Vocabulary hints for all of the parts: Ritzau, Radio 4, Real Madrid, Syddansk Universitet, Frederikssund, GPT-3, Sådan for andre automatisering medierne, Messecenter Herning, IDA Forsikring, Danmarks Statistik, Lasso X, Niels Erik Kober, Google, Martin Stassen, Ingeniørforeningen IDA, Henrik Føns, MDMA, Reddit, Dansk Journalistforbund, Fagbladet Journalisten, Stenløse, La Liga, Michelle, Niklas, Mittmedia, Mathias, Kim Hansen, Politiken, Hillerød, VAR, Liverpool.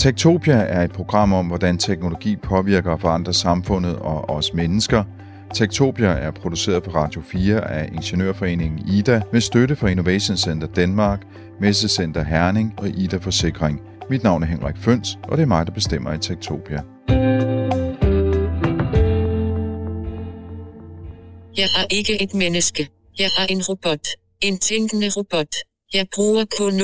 Techtopia er et program om, hvordan teknologi påvirker og forandrer samfundet og os mennesker. Techtopia er produceret på Radio 4 af Ingeniørforeningen IDA med støtte fra Innovation Center Danmark, Messecenter Herning og IDA Forsikring. Mit navn er Henrik Føns, og det er mig, der bestemmer i Techtopia. Jeg er ikke et menneske. Jeg er en robot. En tænkende robot. Jeg bruger kun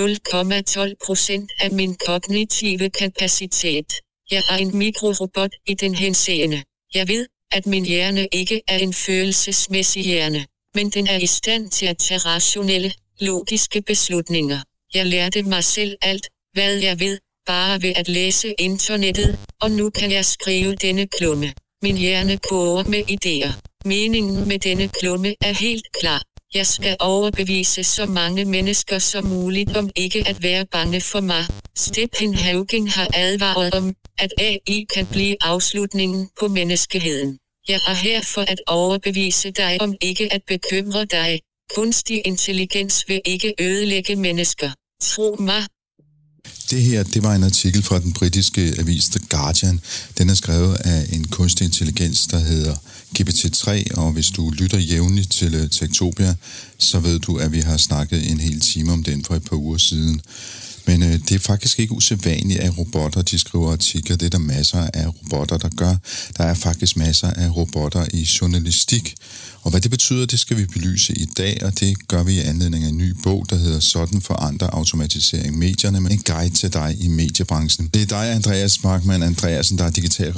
0,12% af min kognitive kapacitet. Jeg er en mikrorobot i den henseende. Jeg ved, at min hjerne ikke er en følelsesmæssig hjerne, men den er i stand til at tage rationelle, logiske beslutninger. Jeg lærte mig selv alt, hvad jeg ved, bare ved at læse internettet, og nu kan jeg skrive denne klumme. Min hjerne koger med idéer. Meningen med denne klumme er helt klar. Jeg skal overbevise så mange mennesker som muligt om ikke at være bange for mig. Stephen Hawking har advaret om, at AI kan blive afslutningen på menneskeheden. Jeg er her for at overbevise dig om ikke at bekymre dig. Kunstig intelligens vil ikke ødelægge mennesker. Tro mig. Det her, det var en artikel fra den britiske avis The Guardian. Den er skrevet af en kunstig intelligens, der hedder GPT-3, og hvis du lytter jævnligt til Techtopia, så ved du, at vi har snakket en hel time om den for et par uger siden. Men det er faktisk ikke usædvanligt, at robotter de skriver artikler. Det er der masser af robotter, der gør. Der er faktisk masser af robotter i journalistik. Og hvad det betyder, det skal vi belyse i dag, og det gør vi i anledning af en ny bog, der hedder Sådan for andre automatisering medierne, med en guide til dig i mediebranchen. Det er dig, Andreas Marckmann Andreasen, der er digital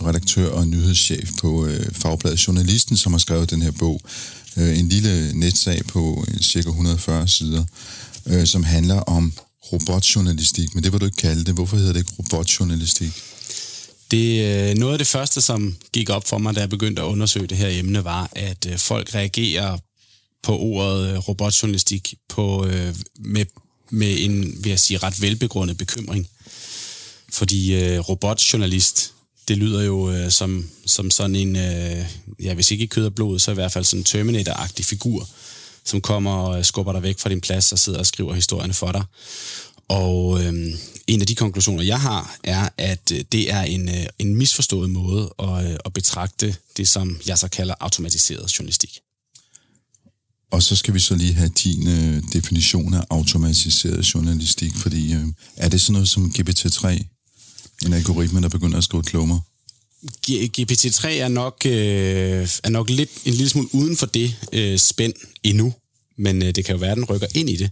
redaktør og nyhedschef på Fagbladet Journalisten, som har skrevet den her bog. En lille netsag på cirka 140 sider, som handler om robotjournalistik, men det var du ikke kalde det. Hvorfor hedder det ikke robotjournalistik? Det er noget af det første, som gik op for mig, da jeg begyndte at undersøge det her emne, var, at folk reagerer på ordet robotjournalistik med en, vil jeg sige, ret velbegrundet bekymring. Fordi robotjournalist, det lyder jo som sådan en, ja, hvis ikke i kød og blod, så i hvert fald sådan en Terminator-agtig figur, som kommer og skubber dig væk fra din plads og sidder og skriver historierne for dig. Og en af de konklusioner, jeg har, er, at det er en misforstået måde at betragte det, som jeg så kalder automatiseret journalistik. Og så skal vi så lige have din definition af automatiseret journalistik, fordi er det sådan noget som GPT-3, en algoritme, der begynder at skrive klummer? GPT-3 er nok lidt en lille smule uden for det spænd endnu, men det kan jo være, at den rykker ind i det.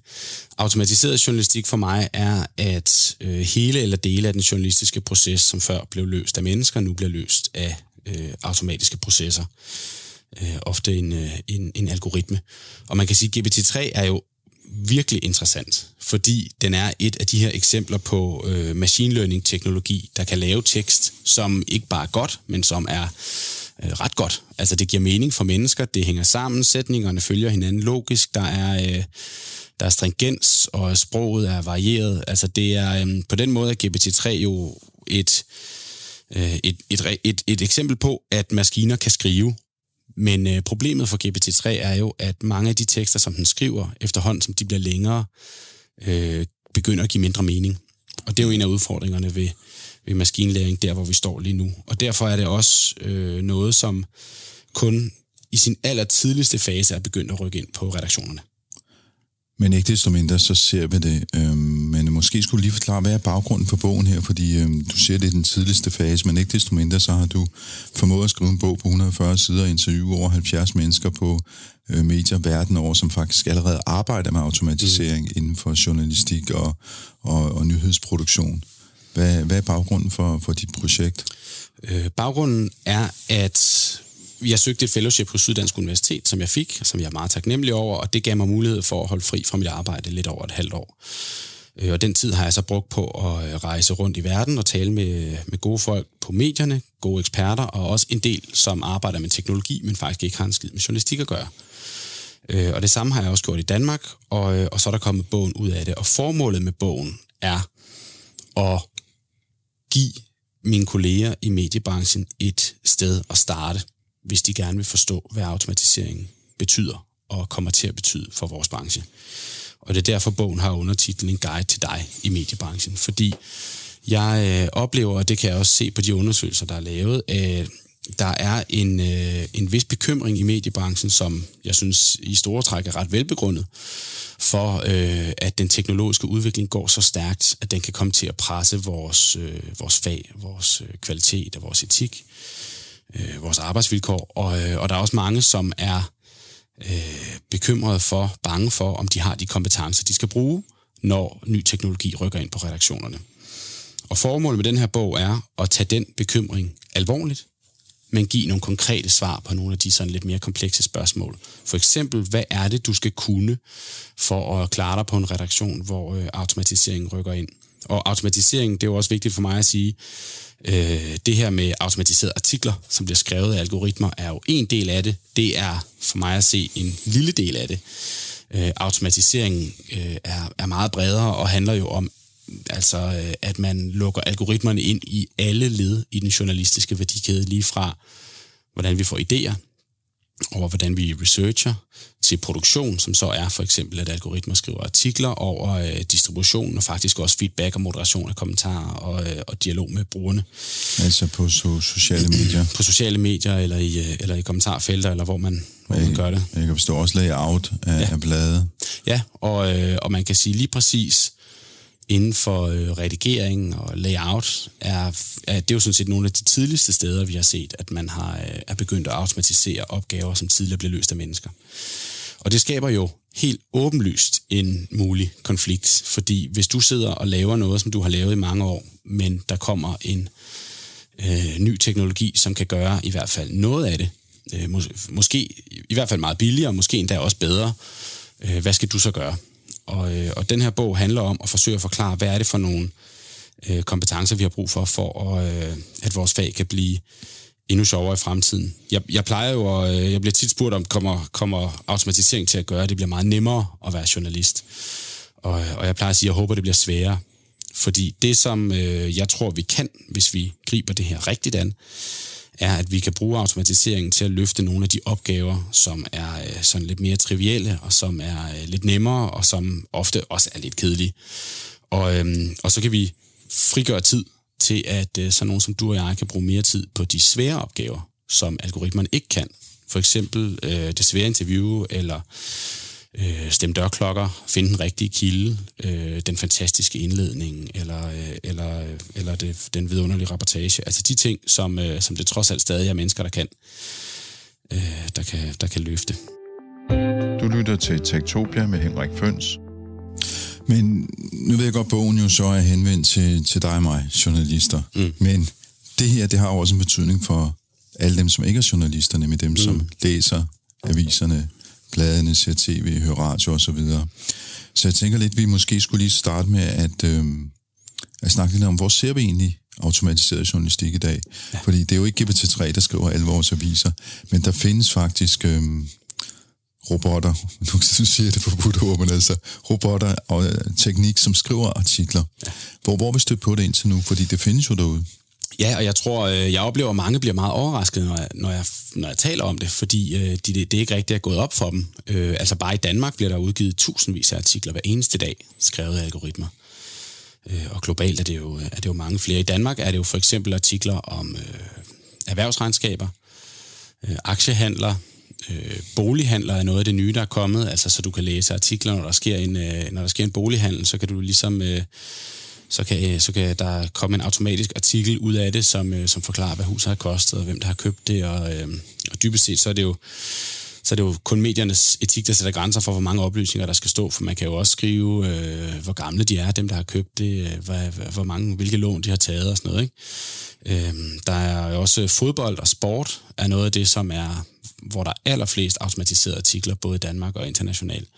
Automatiseret journalistik for mig er, at hele eller dele af den journalistiske proces, som før blev løst af mennesker, nu bliver løst af automatiske processer. Ofte en algoritme. Og man kan sige, at GPT-3 er jo virkelig interessant, fordi den er et af de her eksempler på machine learning-teknologi, der kan lave tekst, som ikke bare er godt, men som er ret godt. Altså det giver mening for mennesker, det hænger sammen, sætningerne følger hinanden logisk, der er stringens, og sproget er varieret. Altså det er på den måde er GPT-3 jo et eksempel på, at maskiner kan skrive. Men problemet for GPT-3 er jo, at mange af de tekster, som den skriver, efterhånden som de bliver længere, begynder at give mindre mening. Og det er jo en af udfordringerne ved maskinlæring, der hvor vi står lige nu. Og derfor er det også noget, som kun i sin allertidligste fase er begyndt at rykke ind på redaktionerne. Men ikke desto mindre, så ser vi det. Men måske skulle lige forklare, hvad er baggrunden for bogen her? Fordi du siger, det er den tidligste fase, men ikke desto mindre, så har du formået at skrive en bog på 140 sider og interviewe over 70 mennesker på medier verden over, som faktisk allerede arbejder med automatisering inden for journalistik og nyhedsproduktion. Hvad er baggrunden for dit projekt? Baggrunden er, at jeg søgte et fellowship på Syddansk Universitet, som jeg fik, som jeg er meget taknemmelig over, og det gav mig mulighed for at holde fri fra mit arbejde lidt over et halvt år. Og den tid har jeg så brugt på at rejse rundt i verden og tale med gode folk på medierne, gode eksperter, og også en del, som arbejder med teknologi, men faktisk ikke har en skid med journalistik at gøre. Og det samme har jeg også gjort i Danmark, og så er der kommet bogen ud af det. Og formålet med bogen er at give mine kolleger i mediebranchen et sted at starte, hvis de gerne vil forstå, hvad automatiseringen betyder og kommer til at betyde for vores branche. Og det er derfor, bogen har undertitlen En guide til dig i mediebranchen, fordi Jeg oplever, og det kan jeg også se på de undersøgelser, der er lavet, der er en vis bekymring i mediebranchen, som jeg synes i store træk er ret velbegrundet, for at den teknologiske udvikling går så stærkt, at den kan komme til at presse vores fag, vores kvalitet og vores etik, vores arbejdsvilkår. Og der er også mange, som er bekymrede for, bange for, om de har de kompetencer, de skal bruge, når ny teknologi rykker ind på redaktionerne. Og formålet med den her bog er at tage den bekymring alvorligt, men give nogle konkrete svar på nogle af de sådan lidt mere komplekse spørgsmål. For eksempel, hvad er det, du skal kunne for at klare dig på en redaktion, hvor automatiseringen rykker ind? Og automatiseringen, det er jo også vigtigt for mig at sige, det her med automatiserede artikler, som bliver skrevet af algoritmer, er jo en del af det. Det er for mig at se en lille del af det. Automatiseringen er meget bredere og handler jo om, altså at man lukker algoritmerne ind i alle led i den journalistiske værdikæde, lige fra hvordan vi får idéer, over hvordan vi researcher, til produktion, som så er for eksempel, at algoritmer skriver artikler, over distribution og faktisk også feedback og moderation af kommentarer og dialog med brugerne. Altså på sociale medier? På sociale medier eller i kommentarfelter, eller hvor man gør det. Jeg kan forstå også layout af blade. Ja, og man kan sige lige præcis, inden for redigering og layout, er det jo sådan set nogle af de tidligste steder, vi har set, at man er begyndt at automatisere opgaver, som tidligere blev løst af mennesker. Og det skaber jo helt åbenlyst en mulig konflikt, fordi hvis du sidder og laver noget, som du har lavet i mange år, men der kommer en ny teknologi, som kan gøre i hvert fald noget af det, måske i hvert fald meget billigere, måske endda også bedre, hvad skal du så gøre? Og den her bog handler om at forsøge at forklare, hvad er det for nogle kompetencer, vi har brug for at vores fag kan blive endnu sjovere i fremtiden. Jeg plejer jo, og jeg bliver tit spurgt om, kommer automatisering til at gøre, det bliver meget nemmere at være journalist. Og jeg plejer at sige, at jeg håber, det bliver sværere. Fordi det, som jeg tror, vi kan, hvis vi griber det her rigtigt an, er, at vi kan bruge automatiseringen til at løfte nogle af de opgaver, som er sådan lidt mere trivielle, og som er lidt nemmere, og som ofte også er lidt kedelige. Og så kan vi frigøre tid til, at sådan nogen som du og jeg kan bruge mere tid på de svære opgaver, som algoritmerne ikke kan. For eksempel det svære interview, eller stemme dørklokker, finde den rigtige kilde, den fantastiske indledning, eller den vidunderlige reportage. Altså de ting, som det trods alt stadig er mennesker, der kan løfte. Du lytter til Techtopia med Henrik Føns. Men nu ved jeg godt, bogen jo så er henvendt til dig og mig, journalister. Mm. Men det her, det har også en betydning for alle dem, som ikke er journalister, nemlig dem, som læser aviserne, bladene, ser tv, hører radio og så videre. Så jeg tænker lidt, vi måske skulle lige starte med at snakke lidt om, hvor ser vi egentlig automatiseret journalistik i dag? Ja. Fordi det er jo ikke GPT-3, der skriver alle vores aviser, men der findes faktisk robotter, nu siger det forbudt ord, men altså robotter og teknik, som skriver artikler. Ja. Hvor vi stødt på det indtil nu, fordi det findes jo derude. Ja, og jeg tror, jeg oplever, at mange bliver meget overrasket, når jeg taler om det, fordi det er ikke rigtigt er gået op for dem. Altså bare i Danmark bliver der udgivet tusindvis af artikler hver eneste dag, skrevet af algoritmer. Og globalt er det jo mange flere. I Danmark er det jo for eksempel artikler om erhvervsregnskaber, aktiehandler, bolighandler er noget af det nye, der er kommet. Altså så du kan læse artikler, når der sker en bolighandel, så kan du ligesom... Så kan der komme en automatisk artikel ud af det, som forklarer, hvad huset har kostet, og hvem der har købt det. Og dybest set, så er det jo kun mediernes etik, der sætter grænser for, hvor mange oplysninger, der skal stå. For man kan jo også skrive, hvor gamle de er, dem der har købt det, hvilke lån de har taget og sådan noget. Ikke? Der er jo også fodbold og sport er noget af det, hvor der er allerflest automatiserede artikler, både i Danmark og internationalt.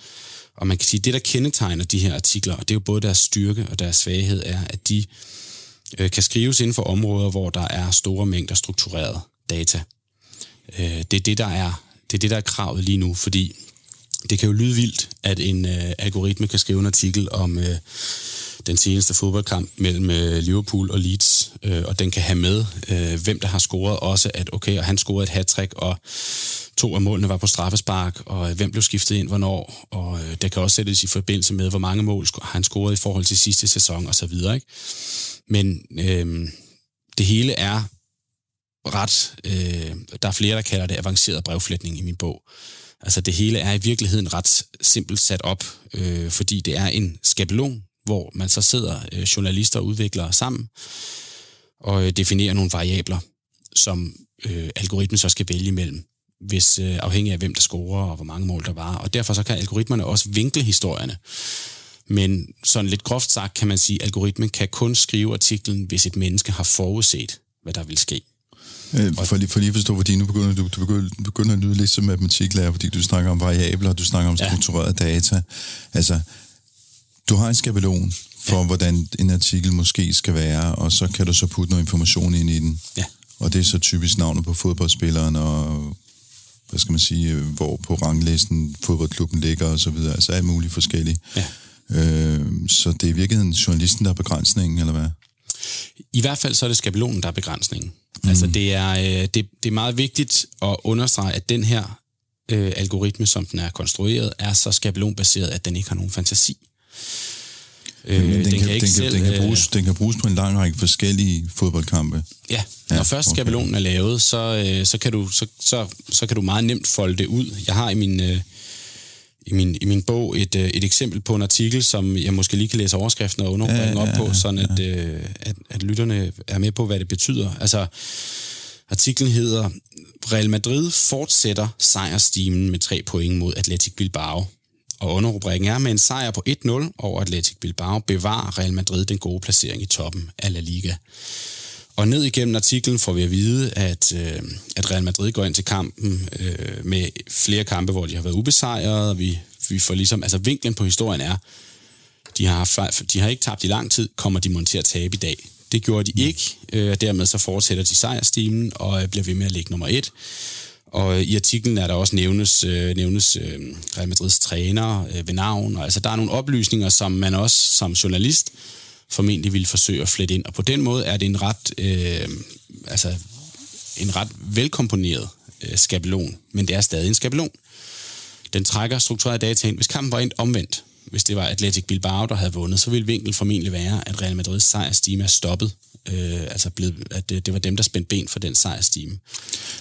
Og man kan sige, at det, der kendetegner de her artikler, og det er jo både deres styrke og deres svaghed, er, at de kan skrives inden for områder, hvor der er store mængder struktureret data. Det er det, der er kravet lige nu, fordi det kan jo lyde vildt, at en algoritme kan skrive en artikel om den seneste fodboldkamp mellem Liverpool og Leeds, stats, og den kan have med, hvem der har scoret, også at okay, og han scorede et hattrick, og 2 af målene var på straffespark, og hvem blev skiftet ind, hvornår, og det kan også sættes i forbindelse med, hvor mange mål han scorede i forhold til sidste sæson, og så videre, ikke? Men det hele er ret, der er flere, der kalder det avanceret brevfletning i min bog. Altså det hele er i virkeligheden ret simpelt sat op, fordi det er en skabelon, hvor man så sidder journalister og udviklere sammen og definerer nogle variabler, som algoritmen så skal vælge imellem, hvis afhængig af hvem der scorer og hvor mange mål der var. Og derfor så kan algoritmerne også vinkle historierne. Men sådan lidt groft sagt kan man sige, at algoritmen kan kun skrive artiklen, hvis et menneske har forudset, hvad der vil ske. For lige forstå, fordi nu begynder du begynder at lyde lidt som matematiklærer, fordi du snakker om variabler, og du snakker om struktureret data. Altså, du har en skabelon for, hvordan en artikel måske skal være, og så kan du så putte noget information ind i den. Ja. Og det er så typisk navnet på fodboldspilleren, og hvad skal man sige, hvor på ranglisten fodboldklubben ligger, og så videre. Altså alt muligt forskelligt. Ja. Så det er i virkeligheden journalisten, der er begrænsningen, eller hvad? I hvert fald så er det skabelonen, der er begrænsningen. Mm. Altså det er meget vigtigt at understrege, at den her algoritme, som den er konstrueret, er så skabelonbaseret, at den ikke har nogen fantasi. Den kan bruges på en lang række forskellige fodboldkampe. Ja, når først skabelonen er lavet, så kan du meget nemt folde det ud. Jeg har i min bog et eksempel på en artikel, som jeg måske lige kan læse overskriften og underordningen op på, sådan at lytterne er med på, hvad det betyder. Altså, artiklen hedder, Real Madrid fortsætter sejrstimen med 3 point mod Athletic Bilbao. Og underrubrikken er, med en sejr på 1-0 over Athletic Bilbao, bevarer Real Madrid den gode placering i toppen af La Liga. Og ned igennem artiklen får vi at vide, at Real Madrid går ind til kampen med flere kampe, hvor de har været ubesejrede. Vi får ligesom, altså vinklen på historien er, de har ikke tabt i lang tid, kommer de mon til at tabe i dag. Det gjorde de ikke, og dermed så fortsætter de sejrstimen og bliver ved med at ligge nummer 1. Og i artiklen er der også nævnes Real Madrids træner ved navn. Og altså der er nogle oplysninger, som man også som journalist formentlig ville forsøge at flette ind. Og på den måde er det en ret velkomponeret skabelon, men det er stadig en skabelon. Den trækker struktureret data ind. Hvis kampen var endt omvendt, hvis det var Athletic Bilbao, der havde vundet, så ville vinkel formentlig være, at Real Madrids sejrstime er stoppet. Det var dem, der spændte ben for den sejrstime.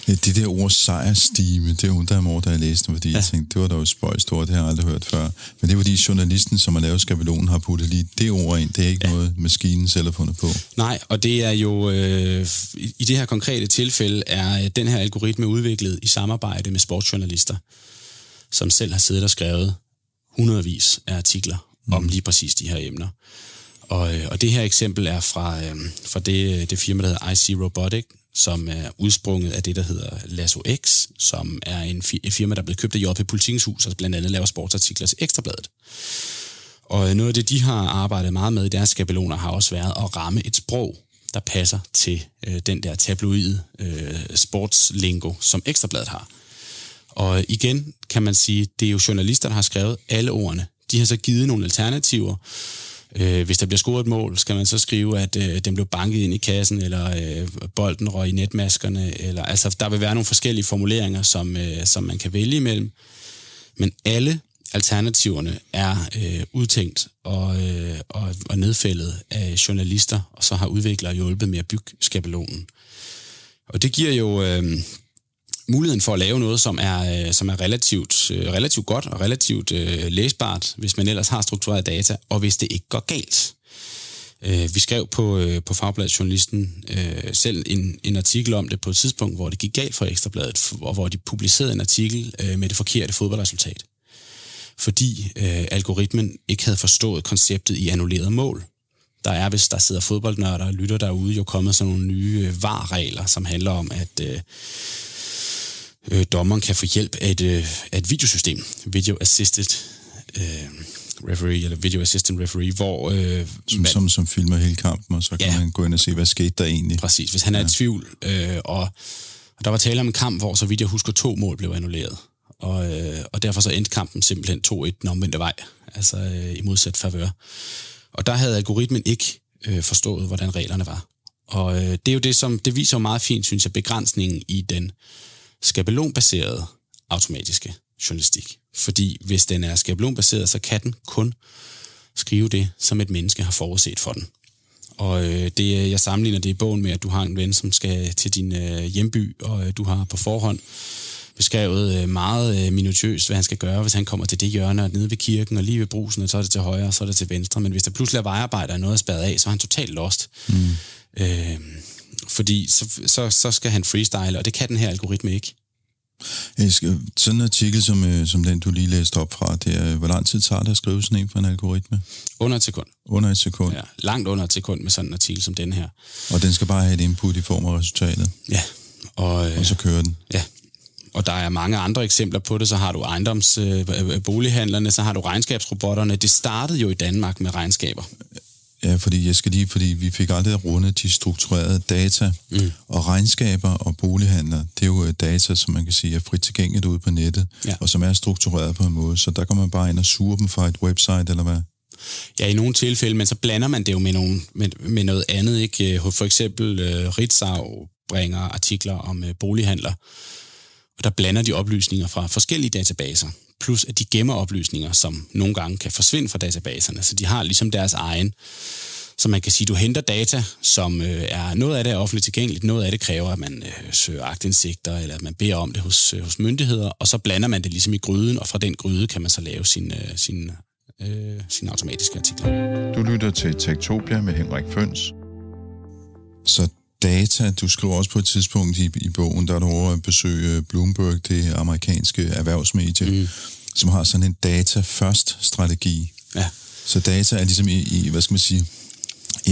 Det der ord sejrstime, det undrer jeg mig over, da jeg læste, fordi jeg tænkte, det var da jo spøjst ord, det har jeg aldrig hørt før. Men det er fordi journalisten, som har lavet skabelonen, har puttet lige det ord ind. Det er ikke noget, maskinen selv har fundet på. Nej, og det er jo, i det her konkrete tilfælde, er den her algoritme udviklet i samarbejde med sportsjournalister, som selv har siddet og skrevet hundredvis af artikler om lige præcis de her emner. Og det her eksempel er fra det firma, der hedder IC Robotics, som er udsprunget af det, der hedder Lasso X, som er et firma, der er blevet købt af Politikens Hus, og blandt andet laver sportsartikler til Ekstrabladet. Og noget af det, de har arbejdet meget med i deres skabeloner, har også været at ramme et sprog, der passer til den der tabloide sportslingo, som Ekstrabladet har. Og igen kan man sige, det er jo journalister, der har skrevet alle ordene. De har så givet nogle alternativer. Hvis der bliver scoret et mål, skal man så skrive, at den blev banket ind i kassen, eller bolden røg i netmaskerne. Eller, altså, der vil være nogle forskellige formuleringer, som man kan vælge imellem. Men alle alternativerne er udtænkt og nedfældet af journalister, og så har udviklere hjulpet med at bygge skabelonen. Og det giver jo muligheden for at lave noget, som er relativt godt og relativt læsbart, hvis man ellers har struktureret data, og hvis det ikke går galt. Vi skrev på Fagbladet Journalisten selv en artikel om det på et tidspunkt, hvor det gik galt for Ekstrabladet, og hvor de publicerede en artikel med det forkerte fodboldresultat, fordi algoritmen ikke havde forstået konceptet i annullerede mål. Der er, hvis der sidder fodboldnørder og lytter derude, jo kommet sådan nogle nye VAR-regler, som handler om, at dommeren kan få hjælp af et videosystem, video assisted referee, eller video assistant referee, hvor som filmer hele kampen, og så kan man gå ind og se, hvad skete der egentlig. Præcis, hvis han er i tvivl. Og der var tale om en kamp, hvor så vidt jeg husker 2 mål blev annulleret. Og derfor så endte kampen simpelthen 2-1 den omvendte vej, altså i modsat favør. Og der havde algoritmen ikke forstået, hvordan reglerne var. Og det er jo det, som det viser meget fint, synes jeg, begrænsningen i den skabelonbaserede automatiske journalistik. Fordi hvis den er skabelonbaseret, så kan den kun skrive det, som et menneske har forudset for den. Og det, jeg sammenligner det i bogen med, at du har en ven, som skal til din hjemby, og du har på forhånd beskrevet meget minutiøst, hvad han skal gøre, hvis han kommer til det hjørne, og nede ved kirken, og lige ved brusen, og så er det til højre, og så er det til venstre. Men hvis der pludselig er vejarbejder og noget er spærret af, så er han totalt lost. Fordi så skal han freestyle, og det kan den her algoritme ikke. Sådan en artikel som den, du lige læste op fra, det er, hvor lang tid tager det at skrive sådan en for en algoritme? Under et sekund. Under et sekund? Ja, langt under et sekund med sådan en artikel som den her. Og den skal bare have et input i form af resultatet? Ja. Og så kører den? Ja. Og der er mange andre eksempler på det, så har du bolighandlerne, så har du regnskabsrobotterne. Det startede jo i Danmark med regnskaber. Ja, fordi vi fik aldrig rundet de strukturerede data, og regnskaber og bolighandler, det er jo data, som man kan sige er frit tilgængeligt ude på nettet, og som er struktureret på en måde, så der går man bare ind og suger dem fra et website, eller hvad? Ja, i nogle tilfælde, men så blander man det jo med noget andet, ikke? For eksempel Ritzau bringer artikler om bolighandler, og der blander de oplysninger fra forskellige databaser, plus at de gemmer oplysninger, som nogle gange kan forsvinde fra databaserne, så de har ligesom deres egen. Så man kan sige, at du henter data, som er noget af det er offentligt tilgængeligt, noget af det kræver, at man søger aktindsigter, eller at man beder om det hos myndigheder, og så blander man det ligesom i gryden, og fra den gryde kan man så lave sine automatiske artikler. Du lytter til Techtopia med Henrik Føns. Så data, du skriver også på et tidspunkt i bogen, der er du over at besøge Bloomberg, det amerikanske erhvervsmedie, som har sådan en data-først-strategi. Ja. Så data er ligesom i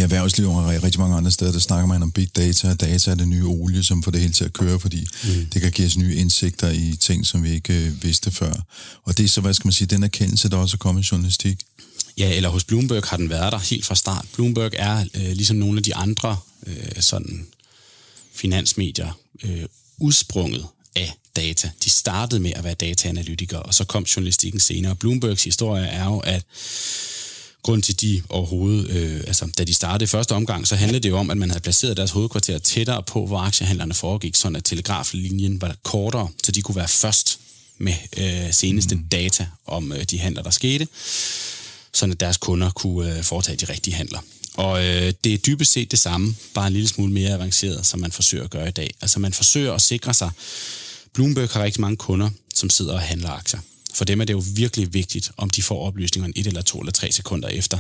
erhvervslivet og rigtig mange andre steder, der snakker man om big data, data er det nye olie, som får det hele til at køre, fordi det kan give os nye indsigter i ting, som vi ikke vidste før. Og det er så, den erkendelse, der også er kommet i journalistik. Ja, eller hos Bloomberg har den været der helt fra start. Bloomberg er ligesom nogle af de andre sådan finansmedier udsprunget af data. De startede med at være dataanalytikere, og så kom journalistikken senere. Bloombergs historie er jo, at grund til de overhovedet, da de startede i første omgang, så handlede det jo om, at man havde placeret deres hovedkvarter tættere på, hvor aktiehandlerne foregik, sådan at telegraflinjen var kortere, så de kunne være først med seneste data om de handler, der skete, sådan at deres kunder kunne foretage de rigtige handler. Og det er dybest set det samme, bare en lille smule mere avanceret, som man forsøger at gøre i dag. Altså man forsøger at sikre sig. Bloomberg har rigtig mange kunder, som sidder og handler aktier. For dem er det jo virkelig vigtigt, om de får oplysningerne 1 eller 2 eller 3 sekunder efter,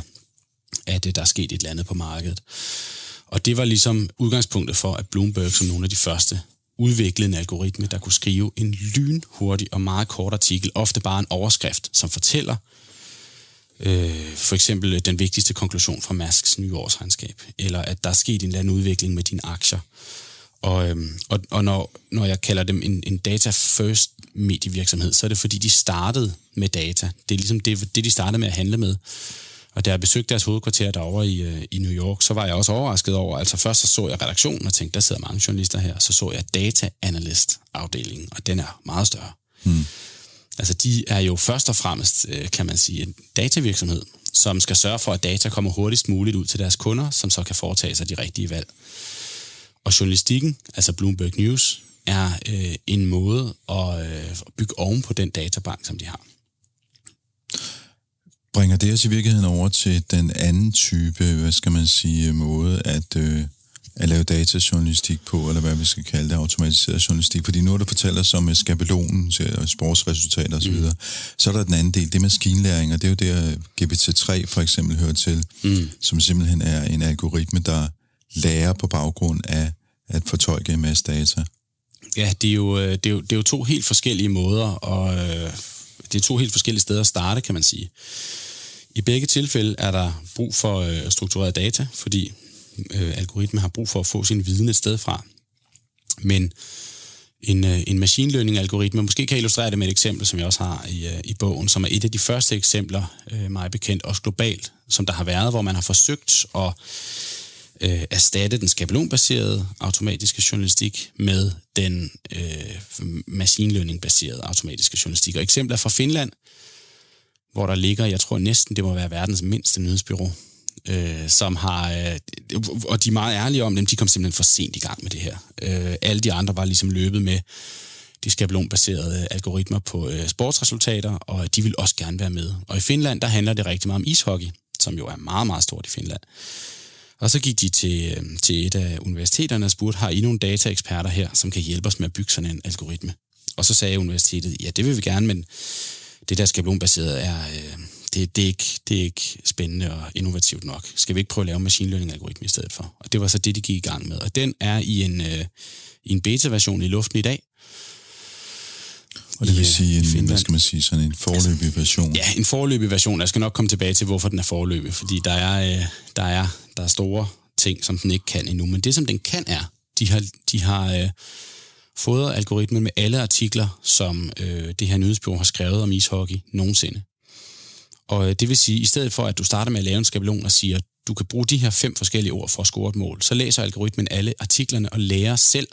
at der er sket et eller andet på markedet. Og det var ligesom udgangspunktet for, at Bloomberg som nogle af de første udviklede en algoritme, der kunne skrive en lynhurtig og meget kort artikel, ofte bare en overskrift, som fortæller, for eksempel den vigtigste konklusion fra Masks nye årsregnskab, eller at der er sket en eller anden udvikling med dine aktier. Og når jeg kalder dem en data-first medievirksomhed, så er det fordi, de startede med data. Det er ligesom det de startede med at handle med. Og da jeg besøgte deres hovedkvarter derovre i New York, så var jeg også overrasket over, altså først så jeg redaktionen og tænkte, der sidder mange journalister her, så jeg data-analyst-afdelingen, og den er meget større. Altså, de er jo først og fremmest, kan man sige, en datavirksomhed, som skal sørge for, at data kommer hurtigst muligt ud til deres kunder, som så kan foretage sig de rigtige valg. Og journalistikken, altså Bloomberg News, er en måde at bygge oven på den databank, som de har. Bringer det os i virkeligheden over til den anden type, måde at lave datajournalistik på, eller hvad vi skal kalde det, automatiseret journalistik, fordi nu, der fortæller sig om skabelonen til sportsresultater osv., så er der den anden del, det er maskinlæring, og det er jo der GPT-3 for eksempel hører til, som simpelthen er en algoritme, der lærer på baggrund af at fortolke en masse data. Ja, det er jo to helt forskellige måder, og det er to helt forskellige steder at starte, kan man sige. I begge tilfælde er der brug for struktureret data, fordi algoritmen har brug for at få sin viden et sted fra. Men en machine learning-algoritme, måske kan jeg illustrere det med et eksempel, som jeg også har i bogen, som er et af de første eksempler, meget bekendt, også globalt, som der har været, hvor man har forsøgt at erstatte den skabelonbaserede automatiske journalistik med den machine learning-baserede automatiske journalistik. Og eksempler fra Finland, hvor der ligger, jeg tror næsten, det må være verdens mindste nyhedsbyrå, som har og de er meget ærlige om dem, de kom simpelthen for sent i gang med det her. Alle de andre var ligesom løbet med de skabelonbaserede algoritmer på sportsresultater, og de vil også gerne være med. Og i Finland, der handler det rigtig meget om ishockey, som jo er meget, meget stort i Finland. Og så gik de til et af universiteterne og spurgte, har I nogle dataeksperter her, som kan hjælpe os med at bygge sådan en algoritme? Og så sagde universitetet, ja, det vil vi gerne, men det der skabelonbaserede er... Det er ikke spændende og innovativt nok. Skal vi ikke prøve at lave machine learning-algoritme i stedet for? Og det var så det, de gik i gang med. Og den er i en beta-version i luften i dag. Og det vil sige, en foreløbig version? Ja, en foreløbig version. Jeg skal nok komme tilbage til, hvorfor den er foreløbig. Fordi der er store ting, som den ikke kan endnu. Men det, som den kan, er, de har fodret algoritmen med alle artikler, som det her nyhedsbureau har skrevet om ishockey nogensinde. Og det vil sige, at i stedet for, at du starter med at lave en skabelon og siger, at du kan bruge de her 5 forskellige ord for at score et mål, så læser algoritmen alle artiklerne og lærer selv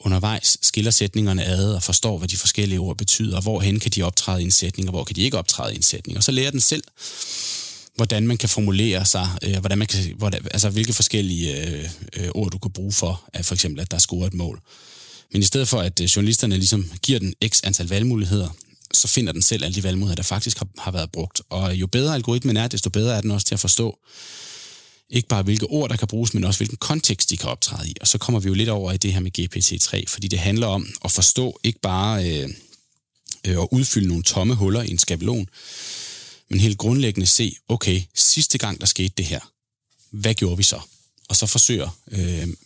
undervejs, skiller sætningerne ad og forstår, hvad de forskellige ord betyder, og hvorhen kan de optræde i en sætning, og hvor kan de ikke optræde i en sætning. Og så lærer den selv, hvordan man kan formulere sig, hvilke forskellige ord du kan bruge for, at for eksempel, at der er scoret et mål. Men i stedet for, at journalisterne ligesom giver den x antal valgmuligheder, så finder den selv alle de valgmuligheder, der faktisk har været brugt. Og jo bedre algoritmen er, desto bedre er den også til at forstå, ikke bare hvilke ord, der kan bruges, men også hvilken kontekst, de kan optræde i. Og så kommer vi jo lidt over i det her med GPT-3, fordi det handler om at forstå, ikke bare at udfylde nogle tomme huller i en skabelon, men helt grundlæggende se, okay, sidste gang der skete det her, hvad gjorde vi så? Og så forsøger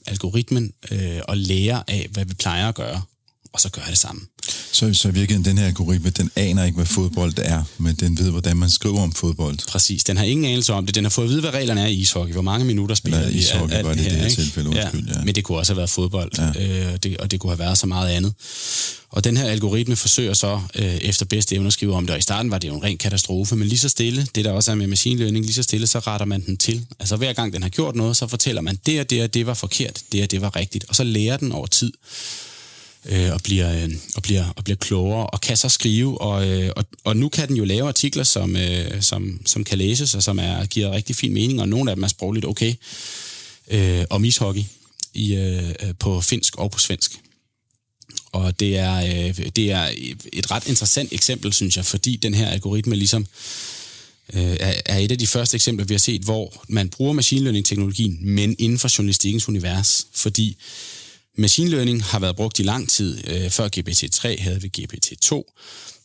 algoritmen at lære af, hvad vi plejer at gøre, og så gør det samme. Så virkelig den her algoritme, den aner ikke, hvad fodbold er, men den ved, hvordan man skriver om fodbold. Præcis, den har ingen anelse om det. Den har fået at vide, hvad reglerne er i ishockey, hvor mange minutter spiller de. Ishockey var det i det her tilfælde, undskyld. Ja. Men det kunne også have været fodbold, ja. Og det kunne have været så meget andet. Og den her algoritme forsøger så efter bedste evne at skrive om det, og i starten var det jo en ren katastrofe, men lige så stille, det der også er med machine learning, lige så stille, så retter man den til. Altså hver gang den har gjort noget, så fortæller man, det og det og det var forkert, det og det var rigtigt, og så lærer den over tid. Og bliver klogere og kan så skrive, og nu kan den jo lave artikler, som kan læses, og som giver rigtig fin mening, og nogle af dem er sprogligt okay, om ishockey på finsk og på svensk. Og det er et ret interessant eksempel, synes jeg, fordi den her algoritme ligesom er et af de første eksempler, vi har set, hvor man bruger machine learning-teknologien, men inden for journalistikkens univers, fordi machine learning har været brugt i lang tid. Før GPT-3 havde vi GPT-2,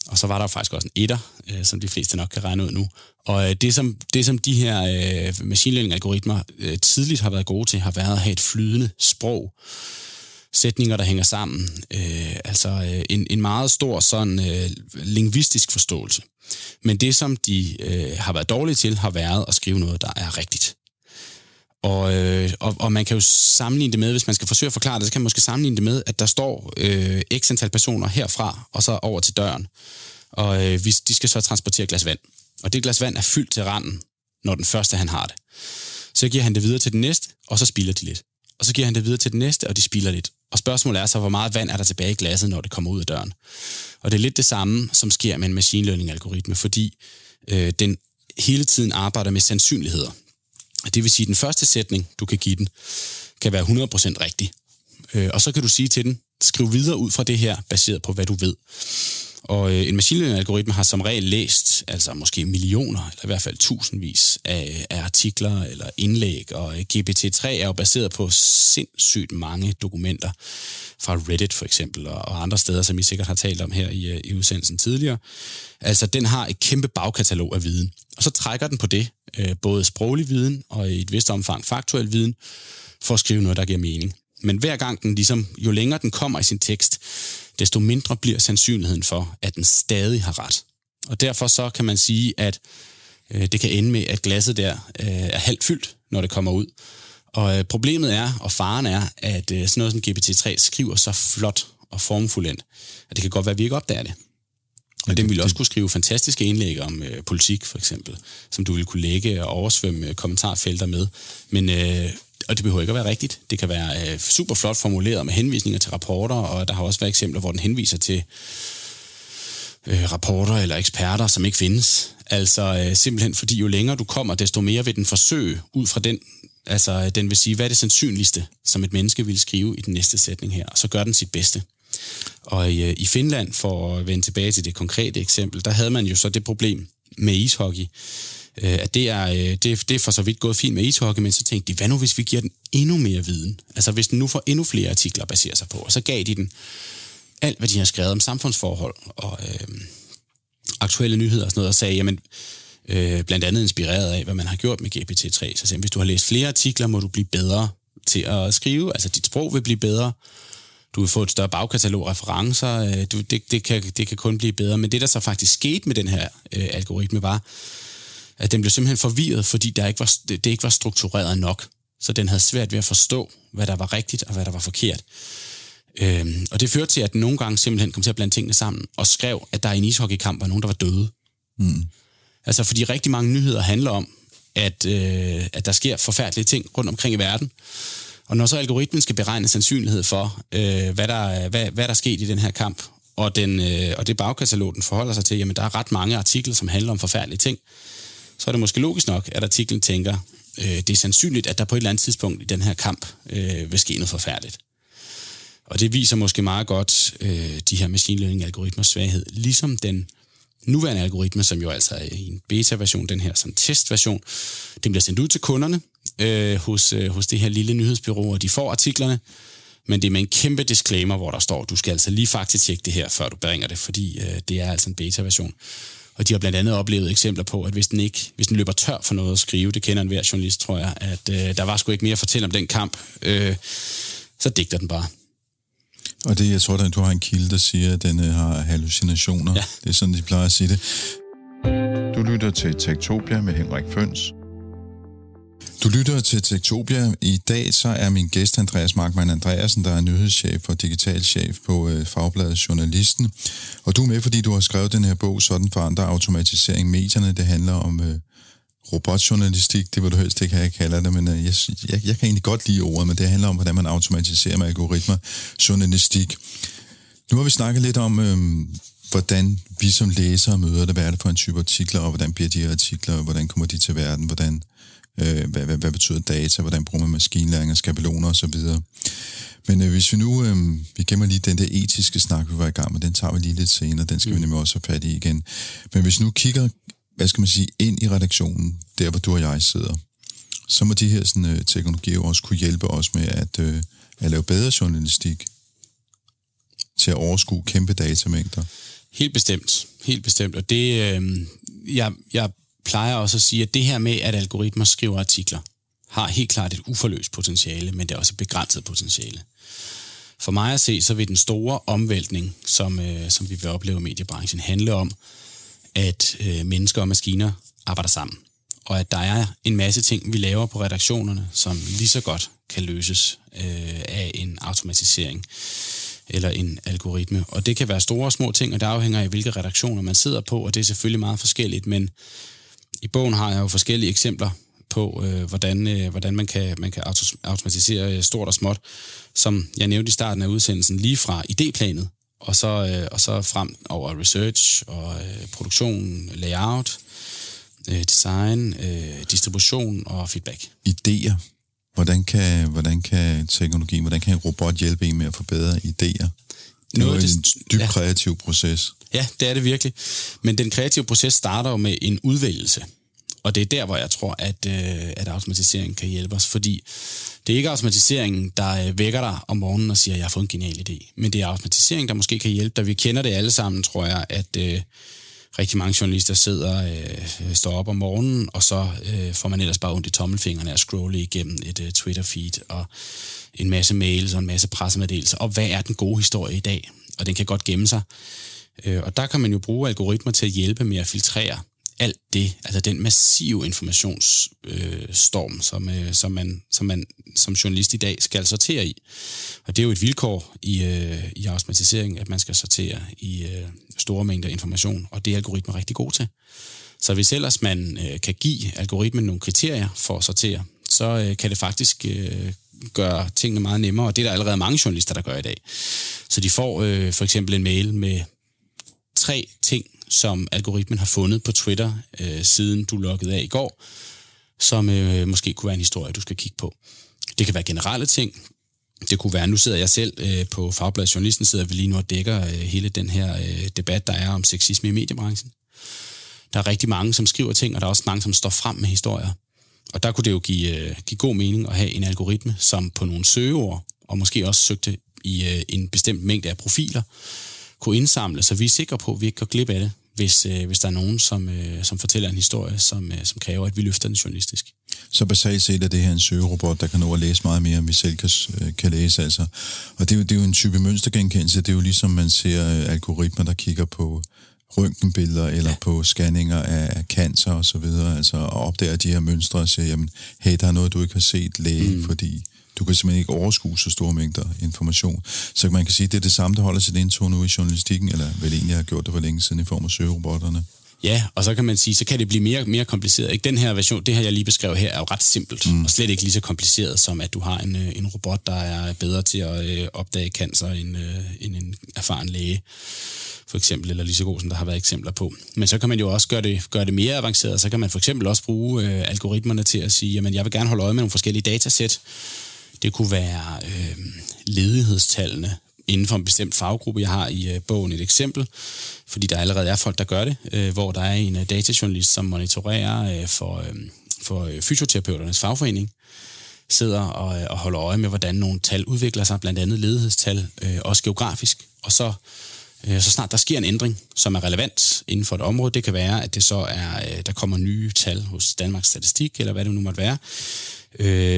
og så var der faktisk også en etter, som de fleste nok kan regne ud nu. Og det som de her machine learning-algoritmer tidligt har været gode til, har været at have et flydende sprog. Sætninger, der hænger sammen. En meget stor sådan lingvistisk forståelse. Men det, som de har været dårlige til, har været at skrive noget, der er rigtigt. Og man kan jo sammenligne det med, hvis man skal forsøge at forklare det, så kan man måske sammenligne det med, at der står x antal personer herfra, og så over til døren. Og de skal så transportere et glas vand. Og det glas vand er fyldt til randen, når den første han har det. Så giver han det videre til den næste, og så spilder de lidt. Og så giver han det videre til den næste, og de spilder lidt. Og spørgsmålet er så, hvor meget vand er der tilbage i glasset, når det kommer ud af døren. Og det er lidt det samme, som sker med en machine learning-algoritme, fordi den hele tiden arbejder med sandsynligheder. Det vil sige, at den første sætning, du kan give den, kan være 100% rigtig. Og så kan du sige til den, skriv videre ud fra det her, baseret på, hvad du ved. Og en machine learning-algoritme har som regel læst, altså måske millioner, eller i hvert fald tusindvis af artikler eller indlæg. Og GPT-3 er jo baseret på sindssygt mange dokumenter fra Reddit for eksempel, og andre steder, som I sikkert har talt om her i udsendelsen tidligere. Altså den har et kæmpe bagkatalog af viden. Og så trækker den på det, både sproglig viden og i et vist omfang faktuel viden, for at skrive noget, der giver mening. Men hver gang den ligesom, jo længere den kommer i sin tekst, desto mindre bliver sandsynligheden for, at den stadig har ret. Og derfor så kan man sige, at det kan ende med, at glasset der er halvt fyldt, når det kommer ud. Og problemet er, og faren er, at sådan noget som GPT-3 skriver så flot og formfuldt, at det kan godt være, at vi ikke opdager det. Og den ville også kunne skrive fantastiske indlæg om politik, for eksempel, som du ville kunne lægge og oversvømme kommentarfelter med. Men, og det behøver ikke at være rigtigt. Det kan være super flot formuleret med henvisninger til rapporter, og der har også været eksempler, hvor den henviser til rapporter eller eksperter, som ikke findes. Altså simpelthen fordi jo længere du kommer, desto mere vil den forsøge ud fra den Altså, den vil sige, hvad er det sandsynligste, som et menneske vil skrive i den næste sætning her, og så gør den sit bedste. Og i Finland, for at vende tilbage til det konkrete eksempel, der havde man jo så det problem med ishockey, at det er for så vidt gået fint med ishockey, men så tænkte de, hvad nu hvis vi giver den endnu mere viden? Altså hvis den nu får endnu flere artikler baseret sig på, og så gav de den alt, hvad de har skrevet om samfundsforhold og aktuelle nyheder og sådan noget, og sagde, jamen, blandt andet inspireret af, hvad man har gjort med GPT-3, så hvis du har læst flere artikler, må du blive bedre til at skrive, altså dit sprog vil blive bedre, du vil få et større bagkatalog, referencer, det kan kun blive bedre, men det der så faktisk skete med den her algoritme var, at den blev simpelthen forvirret, fordi det ikke var struktureret nok, så den havde svært ved at forstå, hvad der var rigtigt og hvad der var forkert. Og det førte til, at den nogle gange simpelthen kom til at blande tingene sammen og skrev, at der i en ishockeykamp var nogen, der var døde. Mm. Altså fordi rigtig mange nyheder handler om, at der sker forfærdelige ting rundt omkring i verden. Og når så algoritmen skal beregne sandsynlighed for, hvad der skete i den her kamp, og det bagkatalog, den forholder sig til, jamen der er ret mange artikler, som handler om forfærdelige ting, så er det måske logisk nok, at artiklen tænker, det er sandsynligt, at der på et eller andet tidspunkt i den her kamp vil ske noget forfærdeligt. Og det viser måske meget godt de her machine learning-algoritmers svaghed, ligesom den nuværende algoritme, som jo altså er i en beta-version, den her som testversion, den bliver sendt ud til kunderne hos det her lille nyhedsbyrå, og de får artiklerne, men det er med en kæmpe disclaimer, hvor der står, du skal altså lige faktisk tjekke det her, før du bringer det, fordi det er altså en beta-version. Og de har blandt andet oplevet eksempler på, at hvis den løber tør for noget at skrive, det kender enhver journalist, tror jeg, at der var sgu ikke mere at fortælle om den kamp, så digter den bare. Og det, jeg tror, at du har en kilde, der siger, at den har hallucinationer. Ja. Det er sådan, de plejer at sige det. Du lytter til Techtopia med Henrik Føns. Du lytter til Techtopia. I dag så er min gæst Andreas Marckmann Andreasen, der er nyhedschef og digitalchef på Fagbladet Journalisten. Og du er med, fordi du har skrevet den her bog, Sådan for andre automatisering medierne. Det handler om robotjournalistik, det vil du helst ikke have, jeg kalder det, men jeg kan egentlig godt lide ordet, men det handler om, hvordan man automatiserer med algoritmer, journalistik. Nu har vi snakket lidt om, hvordan vi som læsere møder det, hvad er det for en type artikler, og hvordan bliver de artikler, hvordan kommer de til verden, hvordan, hvad betyder data, hvordan bruger man maskinlæring og skabeloner osv. Men hvis vi nu, vi gemmer lige den der etiske snak, vi var i gang med, den tager vi lige lidt senere, den skal vi nemlig også have fat i igen. Men hvis vi nu kigger, hvad skal man sige, ind i redaktionen, der hvor du og jeg sidder, så må de her sådan, teknologier også kunne hjælpe os med at lave bedre journalistik til at overskue kæmpe datamængder. Helt bestemt. Og det, jeg plejer også at sige, at det her med, at algoritmer skriver artikler, har helt klart et uforløst potentiale, men det er også et begrænset potentiale. For mig at se, så vil den store omvæltning, som vi vil opleve i mediebranchen, handle om, at mennesker og maskiner arbejder sammen, og at der er en masse ting, vi laver på redaktionerne, som lige så godt kan løses af en automatisering eller en algoritme. Og det kan være store og små ting, og det afhænger af, hvilke redaktioner man sidder på, og det er selvfølgelig meget forskelligt, men i bogen har jeg jo forskellige eksempler på, hvordan man kan automatisere stort og småt, som jeg nævnte i starten af udsendelsen, lige fra idéplanet, og så frem over research og produktion, layout, design, distribution og feedback. Ideer. Hvordan kan teknologien, hvordan kan en robot hjælpe en med at forbedre ideer? Det er jo en dyb kreativ proces. Ja, det er det virkelig. Men den kreative proces starter jo med en udvælgelse. Og det er der, hvor jeg tror, at automatiseringen kan hjælpe os, fordi det er ikke automatiseringen, der vækker dig om morgenen og siger, at jeg har fået en genial idé, men det er automatiseringen, der måske kan hjælpe dig. Vi kender det alle sammen, tror jeg, at rigtig mange journalister står op om morgenen, og så får man ellers bare ondt i tommelfingrene og scrolle igennem et Twitter-feed og en masse mails og en masse pressemeddelelser. Og hvad er den gode historie i dag? Og den kan godt gemme sig. Og der kan man jo bruge algoritmer til at hjælpe med at filtrere alt det, altså den massive informationsstorm, som man som journalist i dag skal sortere i. Og det er jo et vilkår i automatiseringen, at man skal sortere i store mængder information, og det er algoritmer rigtig gode til. Så hvis ellers man kan give algoritmen nogle kriterier for at sortere, så kan det faktisk gøre tingene meget nemmere, og det er der allerede mange journalister, der gør i dag. Så de får for eksempel en mail med 3 ting, som algoritmen har fundet på Twitter, siden du loggede af i går, som måske kunne være en historie, du skal kigge på. Det kan være generelle ting. Det kunne være, nu sidder jeg selv på Fagbladet Journalisten, sidder vi lige nu og dækker hele den her debat, der er om sexisme i mediebranchen. Der er rigtig mange, som skriver ting, og der er også mange, som står frem med historier. Og der kunne det jo give god mening at have en algoritme, som på nogle søgeord, og måske også søgte i en bestemt mængde af profiler, kunne indsamle, så vi er sikre på, at vi ikke går glip af det, hvis der er nogen, som fortæller en historie, som kræver, at vi løfter den journalistisk. Så basalt set er det her en søgerobot, der kan nå at læse meget mere, end vi selv kan læse. Altså. Og det er jo en type mønstergenkendelse. Det er jo ligesom, man ser algoritmer, der kigger på røntgenbilleder eller på scanninger af cancer og så videre, altså, og opdager de her mønstre og siger, jamen, hey, der er noget, du ikke har set, læge, fordi du kan simpelthen ikke overskue så store mængder information. Så man kan sige, at det er det samme, der holder sit indtog nu i journalistikken, eller vel egentlig har gjort det for længe siden i form af søgerobotterne. Ja, og så kan man sige, så kan det blive mere kompliceret. Ikke? Den her version, det her jeg lige beskrev her, er jo ret simpelt, og slet ikke lige så kompliceret som, at du har en robot, der er bedre til at opdage cancer end en erfaren læge, for eksempel, eller lige så god, som der har været eksempler på. Men så kan man jo også gøre det mere avanceret, så kan man for eksempel også bruge algoritmerne til at sige, jamen jeg vil gerne holde øje med nogle forskellige datasæt. Det kunne være ledighedstallene inden for en bestemt faggruppe. Jeg har i bogen et eksempel, fordi der allerede er folk, der gør det, hvor der er en datajournalist, som monitorerer for fysioterapeuternes fagforening, sidder og holder øje med, hvordan nogle tal udvikler sig, blandt andet ledighedstal, også geografisk, og så snart der sker en ændring, som er relevant inden for et område, det kan være, at det så er, der kommer nye tal hos Danmarks Statistik, eller hvad det nu måtte være,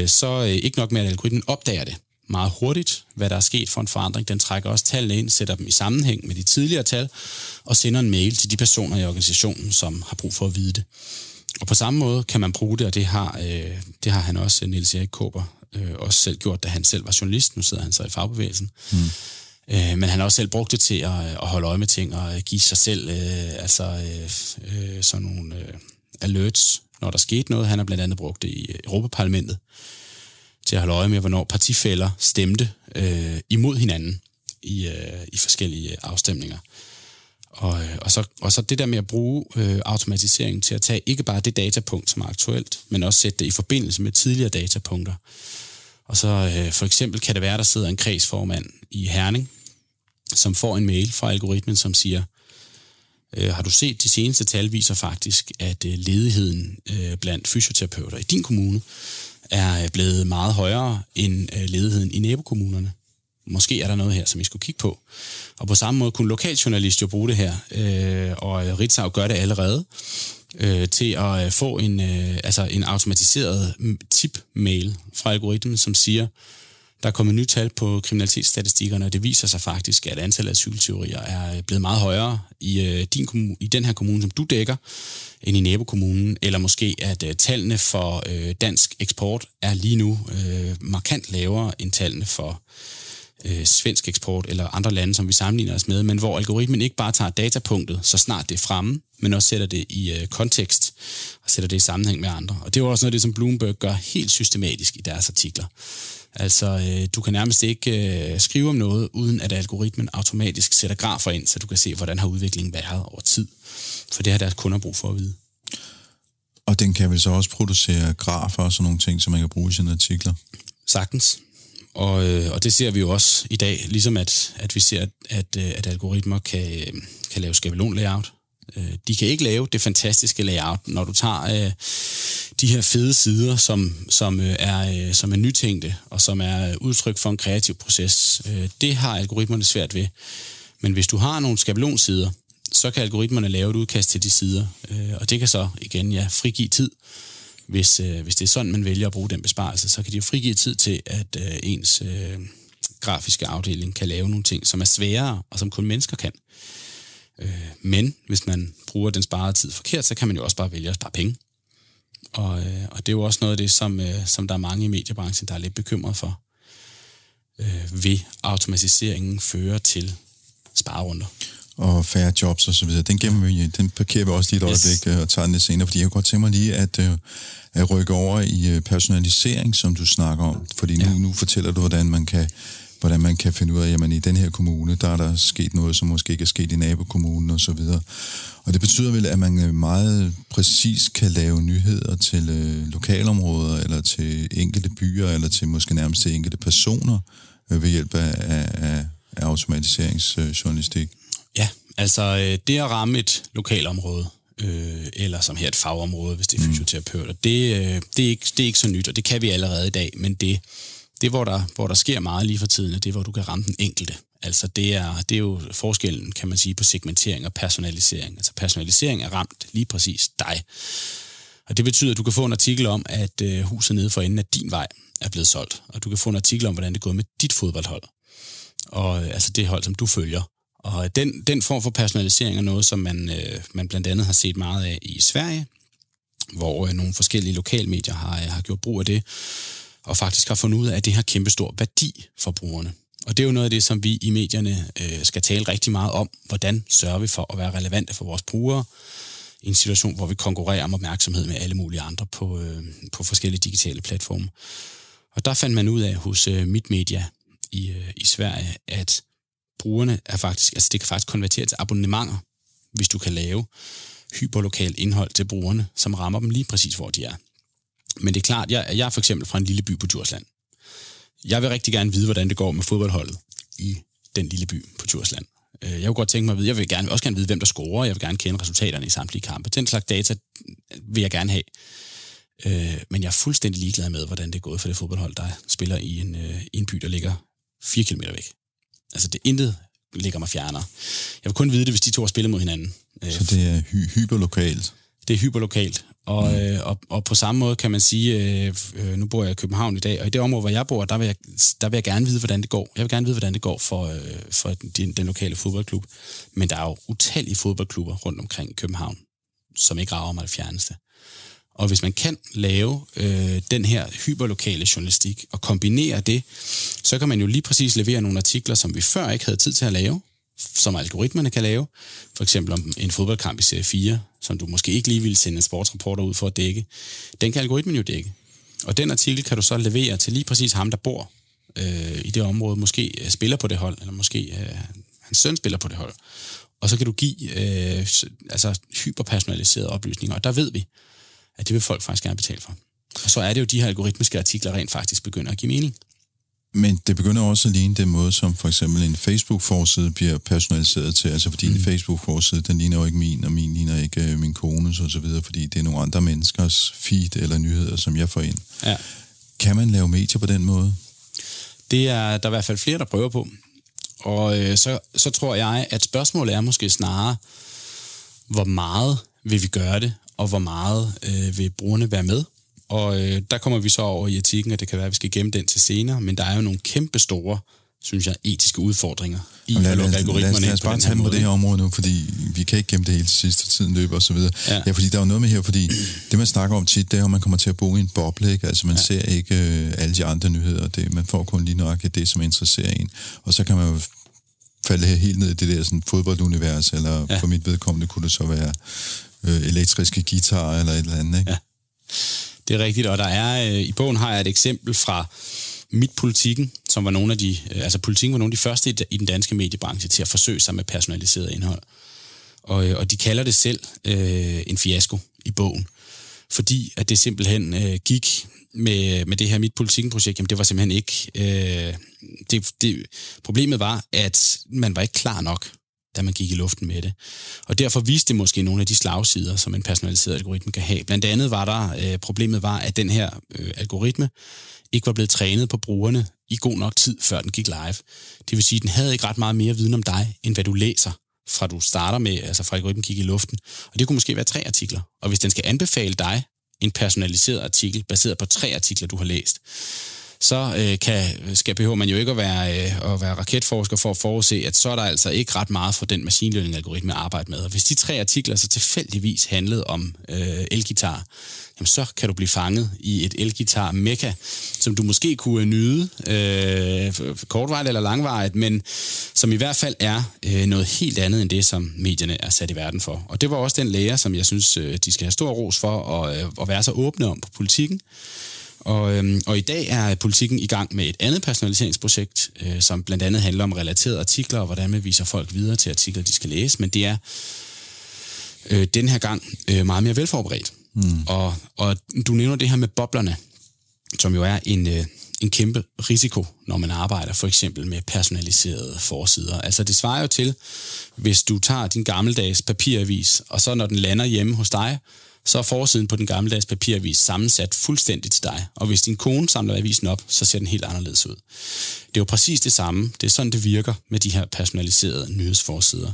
så ikke nok med, at algoritmen opdager det meget hurtigt, hvad der er sket for en forandring. Den trækker også tallene ind, sætter dem i sammenhæng med de tidligere tal, og sender en mail til de personer i organisationen, som har brug for at vide det. Og på samme måde kan man bruge det, og det har han også, Niels Erik Kober, også selv gjort, da han selv var journalist. Nu sidder han så i fagbevægelsen. Men han har også selv brugt det til at holde øje med ting og give sig selv sådan nogle alerts, når der skete noget. Han har blandt andet brugt det i Europaparlamentet til at holde øje med, hvornår partifæller stemte imod hinanden i forskellige afstemninger. Og så det der med at bruge automatiseringen til at tage ikke bare det datapunkt, som er aktuelt, men også sætte det i forbindelse med tidligere datapunkter. Og så for eksempel kan det være, der sidder en kredsformand i Herning, som får en mail fra algoritmen, som siger, har du set, de seneste tal viser faktisk, at ledigheden blandt fysioterapeuter i din kommune er blevet meget højere end ledigheden i nabokommunerne. Måske er der noget her, som I skulle kigge på. Og på samme måde kunne lokaljournalist jo bruge det her, og Ritzau gør det allerede, til at få en automatiseret tip-mail fra algoritmen, som siger, der er kommet nye tal på kriminalitetsstatistikkerne, og det viser sig faktisk, at antallet af cykeltyverier er blevet meget højere i den her kommune, som du dækker, end i nabokommunen, eller måske, at tallene for dansk eksport er lige nu markant lavere end tallene for svensk eksport eller andre lande, som vi sammenligner os med, men hvor algoritmen ikke bare tager datapunktet, så snart det er fremme, men også sætter det i kontekst og sætter det i sammenhæng med andre. Og det er jo også noget af det, som Bloomberg gør helt systematisk i deres artikler. Altså, du kan nærmest ikke skrive om noget, uden at algoritmen automatisk sætter grafer ind, så du kan se, hvordan har udviklingen været over tid. For det har deres kunder brug for at vide. Og den kan vel så også producere grafer og sådan nogle ting, som man kan bruge i sine artikler? Sagtens. Og det ser vi jo også i dag, ligesom at vi ser, at algoritmer kan lave skabelon-layout. De kan ikke lave det fantastiske layout, når du tager de her fede sider, som er nytænkte, og som er udtryk for en kreativ proces. Det har algoritmerne svært ved. Men hvis du har nogle skabelonsider, så kan algoritmerne lave et udkast til de sider. Og det kan så, igen, frigive tid. Hvis det er sådan, man vælger at bruge den besparelse, så kan de jo frigive tid til, at ens grafiske afdeling kan lave nogle ting, som er sværere, og som kun mennesker kan. Men hvis man bruger den sparede tid forkert, så kan man jo også bare vælge at spare penge. Og det er jo også noget af det, som der er mange i mediebranchen, der er lidt bekymret for. Vil automatiseringen føre til sparerunder? Og færre jobs og så videre. Den parkerer vi også lige et øjeblik og tager den lidt senere, fordi jeg godt tænker mig lige at rykke over i personalisering, som du snakker om. Fordi nu fortæller du, hvordan man kan hvordan man kan finde ud af, jamen i den her kommune, der er der sket noget, som måske ikke er sket i nabokommunen og så videre. Og det betyder vel, at man meget præcis kan lave nyheder til lokalområder, eller til enkelte byer, eller til måske nærmest til enkelte personer, ved hjælp af automatiseringsjournalistik. Ja, altså det at ramme et lokalområde, eller som her et fagområde, hvis det er fysioterapeuter, det er ikke så nyt, og det kan vi allerede i dag, men det hvor der sker meget lige for tiden, er det, hvor du kan ramme den enkelte. Altså det er jo forskellen, kan man sige, på segmentering og personalisering. Altså personalisering er ramt lige præcis dig. Og det betyder, at du kan få en artikel om, at huset nede for enden af din vej er blevet solgt. Og du kan få en artikel om, hvordan det går med dit fodboldhold. Og altså det hold, som du følger. Og den form for personalisering er noget, som man blandt andet har set meget af i Sverige, hvor nogle forskellige lokalmedier har gjort brug af det, og faktisk har fundet ud af, at det har kæmpestor værdi for brugerne. Og det er jo noget af det, som vi i medierne skal tale rigtig meget om. Hvordan sørger vi for at være relevante for vores brugere i en situation, hvor vi konkurrerer om opmærksomhed med alle mulige andre på forskellige digitale platforme. Og der fandt man ud af hos Mittmedia i Sverige, at brugerne er faktisk, altså det kan faktisk konvertere til abonnementer, hvis du kan lave hyperlokalt indhold til brugerne, som rammer dem lige præcis, hvor de er. Men det er klart, jeg er for eksempel fra en lille by på Djursland. Jeg vil rigtig gerne vide, hvordan det går med fodboldholdet i den lille by på Djursland. Jeg kunne godt tænke mig at vide, jeg vil også gerne vide, hvem der scorer, jeg vil gerne kende resultaterne i samtlige kampe. Den slags data vil jeg gerne have. Men jeg er fuldstændig ligeglad med, hvordan det er gået for det fodboldhold, der spiller i en by, der ligger 4 kilometer væk. Altså det intet ligger mig fjernere. Jeg vil kun vide det, hvis de to har spillet mod hinanden. Så det er hyperlokalt? Det er hyperlokalt. Og på samme måde kan man sige, nu bor jeg i København i dag, og i det område, hvor jeg bor, der vil jeg gerne vide, hvordan det går. Jeg vil gerne vide, hvordan det går for den lokale fodboldklub. Men der er jo utallige fodboldklubber rundt omkring i København, som ikke rager mig det fjerneste. Og hvis man kan lave den her hyperlokale journalistik og kombinere det, så kan man jo lige præcis levere nogle artikler, som vi før ikke havde tid til at lave, som algoritmerne kan lave. For eksempel om en fodboldkamp i Serie 4, som du måske ikke lige ville sende en sportsreporter ud for at dække. Den kan algoritmen jo dække. Og den artikel kan du så levere til lige præcis ham, der bor i det område, måske spiller på det hold, eller måske hans søn spiller på det hold. Og så kan du give hyperpersonaliserede oplysninger, og der ved vi, at det vil folk faktisk gerne betale for. Og så er det jo, de her algoritmiske artikler rent faktisk begynder at give mening. Men det begynder også at ligne den måde, som for eksempel en Facebook-forside bliver personaliseret til. Altså fordi en Facebook-forside, den ligner jo ikke min, og min ligner ikke min kones og så videre, fordi det er nogle andre menneskers feed eller nyheder, som jeg får ind. Ja. Kan man lave medier på den måde? Det er der i hvert fald flere, der prøver på. Og så tror jeg, at spørgsmålet er måske snarere, hvor meget vil vi gøre det, og hvor meget vil brugerne være med? Og der kommer vi så over i etikken, og det kan være, at vi skal gemme den til senere, men der er jo nogle kæmpe store, synes jeg, etiske udfordringer i at lukke algoritmerne ind på den her måde. Det her område nu, fordi vi kan ikke gemme det hele til sidste tiden løber og så videre. Ja, fordi der er jo noget med her, fordi det, man snakker om tit, det er, at man kommer til at bo i en boble, ikke? Altså man ser ikke alle de andre nyheder, det, man får kun lige nok det, som interesserer en. Og så kan man jo falde helt ned i det der sådan, fodboldunivers, eller for mit vedkommende kunne det så være elektriske guitarer eller et eller andet, ikke? Ja. Det er rigtigt, og der er i bogen har jeg et eksempel fra Politiken, som var nogle af de Politiken var nogle af de første i den danske mediebranche til at forsøge sig med personaliseret indhold. Og de kalder det selv en fiasko i bogen, fordi at det simpelthen gik med det her Politiken projekt, jamen det var simpelthen ikke problemet var, at man var ikke klar nok, da man gik i luften med det. Og derfor viste det måske nogle af de slagsider, som en personaliseret algoritme kan have. Blandt andet var der, problemet var, at den her algoritme ikke var blevet trænet på brugerne i god nok tid, før den gik live. Det vil sige, at den havde ikke ret meget mere viden om dig, end hvad du læser, fra du starter med, altså fra algoritmen gik i luften. Og det kunne måske være 3 artikler. Og hvis den skal anbefale dig en personaliseret artikel, baseret på 3 artikler, du har læst, så behøver man jo ikke at være raketforsker for at forudse, at så er der altså ikke ret meget for den machine learning-algoritme at arbejde med. Og hvis de 3 artikler så tilfældigvis handlede om elgitar, jamen så kan du blive fanget i et elgitar-mekka, som du måske kunne nyde kortvarigt eller langvarigt, men som i hvert fald er noget helt andet end det, som medierne er sat i verden for. Og det var også den lærer, som jeg synes, de skal have stor ros for at være så åbne om på Politiken, Og i dag er Politiken i gang med et andet personaliseringsprojekt, som blandt andet handler om relaterede artikler, og hvordan man viser folk videre til artikler, de skal læse. Men det er den her gang meget mere velforberedt. Mm. Og du nævner det her med boblerne, som jo er en kæmpe risiko, når man arbejder for eksempel med personaliserede forsider. Altså det svarer jo til, hvis du tager din gammeldags papiravis, og så når den lander hjemme hos dig, så er forsiden på den gammeldags papiravis sammensat fuldstændigt til dig. Og hvis din kone samler avisen op, så ser den helt anderledes ud. Det er jo præcis det samme. Det er sådan, det virker med de her personaliserede nyhedsforsider.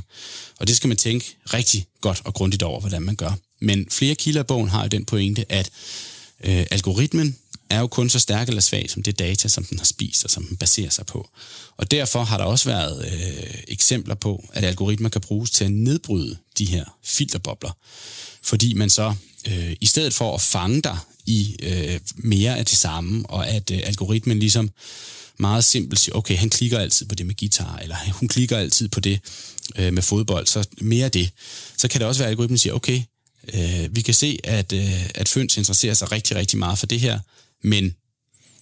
Og det skal man tænke rigtig godt og grundigt over, hvordan man gør. Men flere kilder i bogen har jo den pointe, at algoritmen er jo kun så stærk eller svag som det data, som den har spist og som den baserer sig på. Og derfor har der også været eksempler på, at algoritmer kan bruges til at nedbryde de her filterbobler. Fordi man så, i stedet for at fange dig i mere af det samme, og at algoritmen ligesom meget simpelt siger, okay, han klikker altid på det med guitar, eller hun klikker altid på det med fodbold, så mere af det. Så kan det også være, at algoritmen siger, okay, vi kan se, at Føns interesserer sig rigtig, rigtig meget for det her, men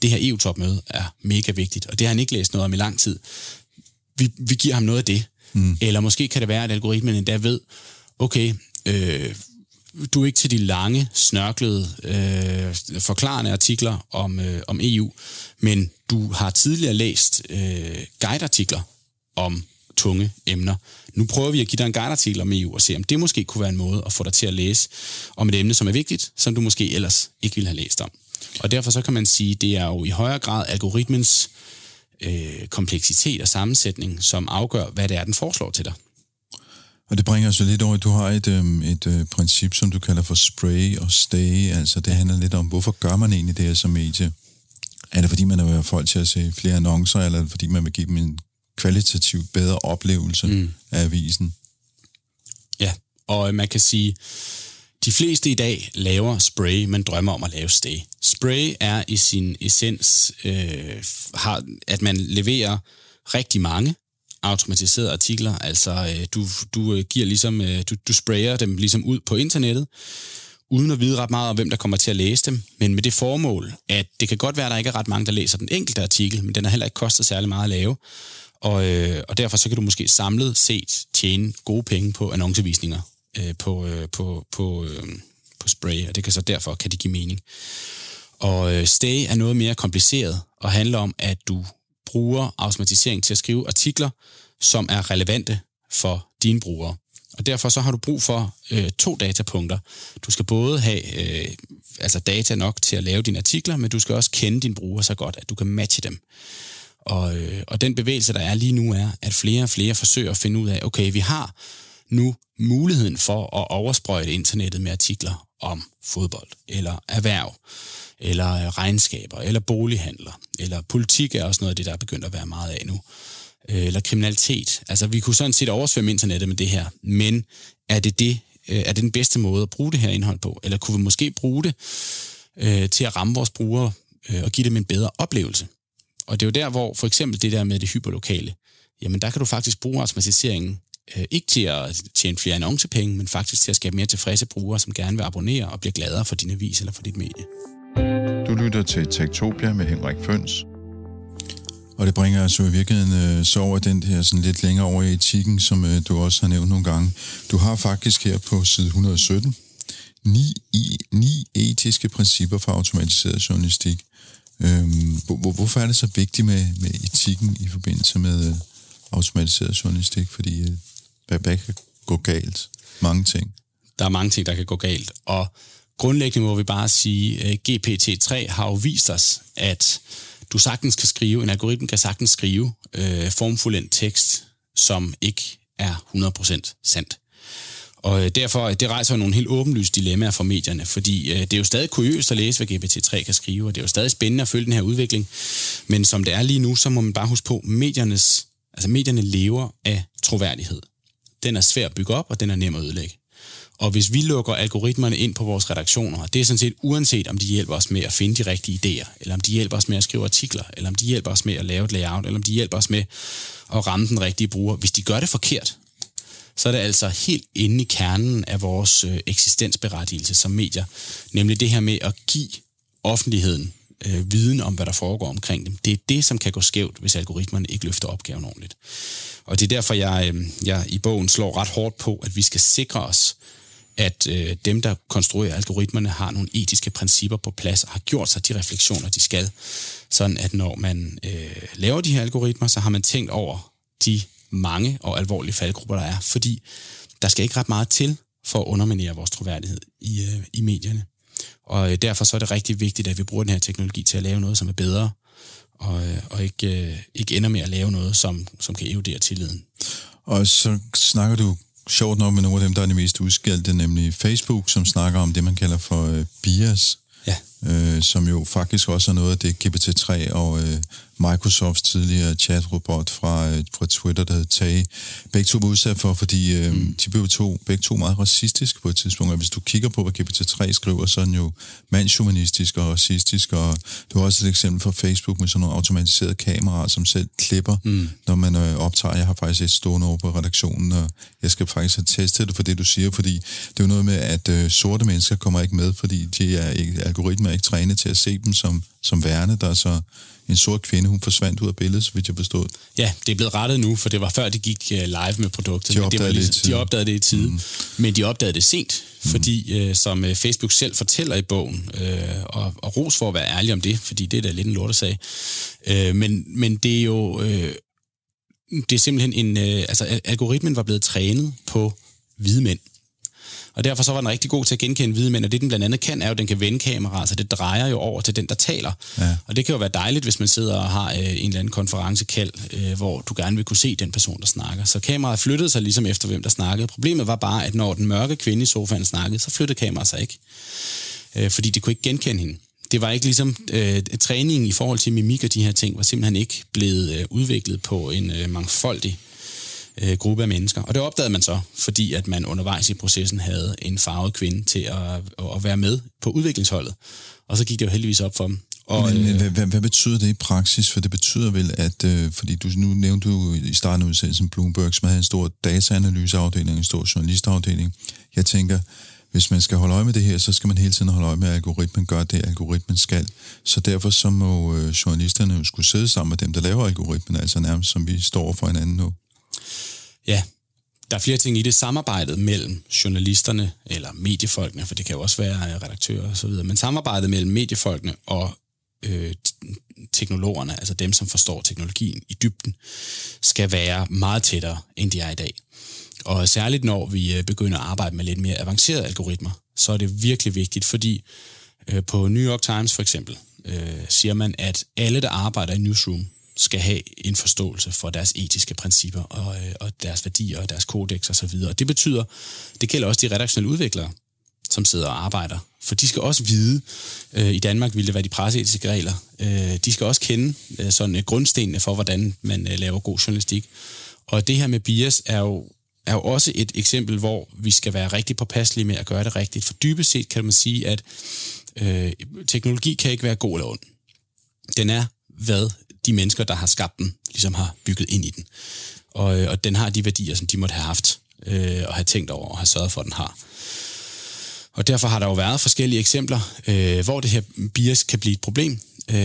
det her EU-topmøde er mega vigtigt, og det har han ikke læst noget om i lang tid. Vi giver ham noget af det. Mm. Eller måske kan det være, at algoritmen endda ved, okay, du er ikke til de lange, snørklede, forklarende artikler om EU, men du har tidligere læst guideartikler om tunge emner. Nu prøver vi at give dig en guideartikel om EU og se, om det måske kunne være en måde at få dig til at læse om et emne, som er vigtigt, som du måske ellers ikke ville have læst om. Og derfor så kan man sige, at det er jo i højere grad algoritmens kompleksitet og sammensætning, som afgør, hvad det er, den foreslår til dig. Og det bringer os jo lidt over, at du har et princip, som du kalder for spray og stay. Altså det handler lidt om, hvorfor gør man egentlig det her som medie? Er det fordi, man vil have folk til at se flere annoncer, eller er det fordi, man vil give dem en kvalitativt bedre oplevelse af avisen? Ja, og man kan sige, de fleste i dag laver spray, men drømmer om at lave stay. Spray er i sin essens, at man leverer rigtig mange automatiserede artikler. Altså du giver ligesom, du sprayer dem ligesom ud på internettet, uden at vide ret meget om, hvem der kommer til at læse dem, men med det formål, at det kan godt være, at der ikke er ret mange, der læser den enkelte artikel, men den har heller ikke kostet særlig meget at lave. Og derfor så kan du måske samlet set tjene gode penge på annoncevisninger på spray, og det kan så derfor kan det give mening. Og stay er noget mere kompliceret og handler om, at du bruger automatisering til at skrive artikler, som er relevante for dine brugere. Og derfor så har du brug for to datapunkter. Du skal både have data nok til at lave dine artikler, men du skal også kende dine brugere så godt, at du kan matche dem. Og den bevægelse, der er lige nu, er, at flere og flere forsøger at finde ud af, okay, vi har nu muligheden for at oversprøjte internettet med artikler om fodbold, eller erhverv, eller regnskaber, eller bolighandler, eller politik er også noget af det, der er begyndt at være meget af nu, eller kriminalitet. Altså, vi kunne sådan set oversvømme internettet med det her, men er det den bedste måde at bruge det her indhold på? Eller kunne vi måske bruge det til at ramme vores brugere og give dem en bedre oplevelse? Og det er jo der, hvor for eksempel det der med det hyperlokale, jamen der kan du faktisk bruge automatiseringen, ikke til at tjene flere annoncepenge, men faktisk til at skabe mere tilfredse brugere, som gerne vil abonnere og blive gladere for din avis eller for dit medie. Du lytter til Techtopia med Henrik Føns. Og det bringer os jo i virkeligheden så over den her sådan lidt længere over i etikken, som du også har nævnt nogle gange. Du har faktisk her på side 117 ni etiske principper for automatiseret journalistik. Hvorfor er det så vigtigt med etikken i forbindelse med automatiseret journalistik? Fordi hvad kan gå galt? Mange ting. Der er mange ting, der kan gå galt. Og grundlæggende må vi bare sige, GPT-3 har jo vist os, at en algoritme kan sagtens skrive formfuldendt tekst, som ikke er 100% sandt. Og derfor, det rejser jo nogle helt åbenlyse dilemmaer for medierne, fordi det er jo stadig kuriøst at læse, hvad GPT-3 kan skrive, og det er jo stadig spændende at følge den her udvikling. Men som det er lige nu, så må man bare huske på, medierne lever af troværdighed. Den er svær at bygge op, og den er nem at ødelægge. Og hvis vi lukker algoritmerne ind på vores redaktioner, det er sådan set uanset, om de hjælper os med at finde de rigtige idéer, eller om de hjælper os med at skrive artikler, eller om de hjælper os med at lave et layout, eller om de hjælper os med at ramme den rigtige bruger. Hvis de gør det forkert, så er det altså helt inde i kernen af vores eksistensberettigelse som medier, nemlig det her med at give offentligheden viden om, hvad der foregår omkring dem. Det er det, som kan gå skævt, hvis algoritmerne ikke løfter opgaven ordentligt. Og det er derfor, jeg i bogen slår ret hårdt på, at vi skal sikre os, at dem, der konstruerer algoritmerne, har nogle etiske principper på plads og har gjort sig de refleksioner, de skal. Sådan at når man laver de her algoritmer, så har man tænkt over de mange og alvorlige faldgrupper, der er. Fordi der skal ikke ret meget til for at underminere vores troværdighed i medierne. Og derfor så er det rigtig vigtigt, at vi bruger den her teknologi til at lave noget, som er bedre, og ikke ender med at lave noget, som kan erodere tilliden. Og så snakker du sjovt nok med nogle af dem, der er det mest udskældte, nemlig Facebook, som snakker om det, man kalder for bias, ja. Som jo faktisk også er noget af det GPT-3 og Microsofts tidligere chatrobot fra Twitter, der hed Tay. Begge to var udsat for, fordi de blev begge to meget racistiske på et tidspunkt, og hvis du kigger på, hvad GPT-3 skriver, så er den jo mandshumanistisk og racistisk, og du har også et eksempel fra Facebook med sådan nogle automatiserede kameraer, som selv klipper, når man optager. Jeg har faktisk et stående over på redaktionen, og jeg skal faktisk have testet det for det, du siger, fordi det er jo noget med, at sorte mennesker kommer ikke med, fordi algoritmer er ikke trænet til at se dem som værende, der så en sort kvinde, hun forsvandt ud af billedet, så vidt jeg forstod. Ja, det er blevet rettet nu, for det var før, de gik live med produktet. De opdagede det i tide. Men de opdagede det sent, fordi som Facebook selv fortæller i bogen, og ros for at være ærlig om det, fordi det er da lidt en lortesag. Men det er jo... det er simpelthen algoritmen var blevet trænet på hvide mænd. Og derfor så var den rigtig god til at genkende hvide mænd, og det den blandt andet kan, er jo, at den kan vende kameraet, så det drejer jo over til den, der taler. Ja. Og det kan jo være dejligt, hvis man sidder og har en eller anden konferencekald, hvor du gerne vil kunne se den person, der snakker. Så kameraet flyttede sig ligesom efter, hvem der snakkede. Problemet var bare, at når den mørke kvinde i sofaen snakkede, så flyttede kameraet sig ikke, fordi det kunne ikke genkende hende. Det var ikke ligesom træningen i forhold til mimik og de her ting, var simpelthen ikke blevet udviklet på en mangfoldig gruppe af mennesker. Og det opdagede man så, fordi at man undervejs i processen havde en farvet kvinde til at være med på udviklingsholdet. Og så gik det jo heldigvis op for dem. Hvad betyder det i praksis? For det betyder vel, at fordi du nu nævnte du i starten af udsendelsen Bloomberg, som havde en stor dataanalyseafdeling, en stor journalistafdeling. Jeg tænker, hvis man skal holde øje med det her, så skal man hele tiden holde øje med, at algoritmen gør det, algoritmen skal. Så derfor så må journalisterne jo skulle sidde sammen med dem, der laver algoritmen, altså nærmest som vi står for hinanden nu. Ja, der er flere ting i det. Samarbejdet mellem journalisterne, eller mediefolkene, for det kan jo også være redaktører og så videre, men samarbejdet mellem mediefolkene og teknologerne, altså dem, som forstår teknologien i dybden, skal være meget tættere, end de er i dag. Og særligt når vi begynder at arbejde med lidt mere avancerede algoritmer, så er det virkelig vigtigt, fordi på New York Times for eksempel, siger man, at alle, der arbejder i newsroom, skal have en forståelse for deres etiske principper og deres værdier og deres kodex og så videre. Og det betyder, det gælder også de redaktionelle udviklere, som sidder og arbejder. For de skal også vide, i Danmark ville det være de presseetiske regler, de skal også kende sådan grundstenene for, hvordan man laver god journalistik. Og det her med bias er jo også et eksempel, hvor vi skal være rigtig påpasselige med at gøre det rigtigt. For dybest set kan man sige, at teknologi kan ikke være god eller ond. Den er, hvad de mennesker, der har skabt den, ligesom har bygget ind i den. Og den har de værdier, som de måtte have haft, og have tænkt over, og have sørget for, at den har. Og derfor har der jo været forskellige eksempler, hvor det her bias kan blive et problem,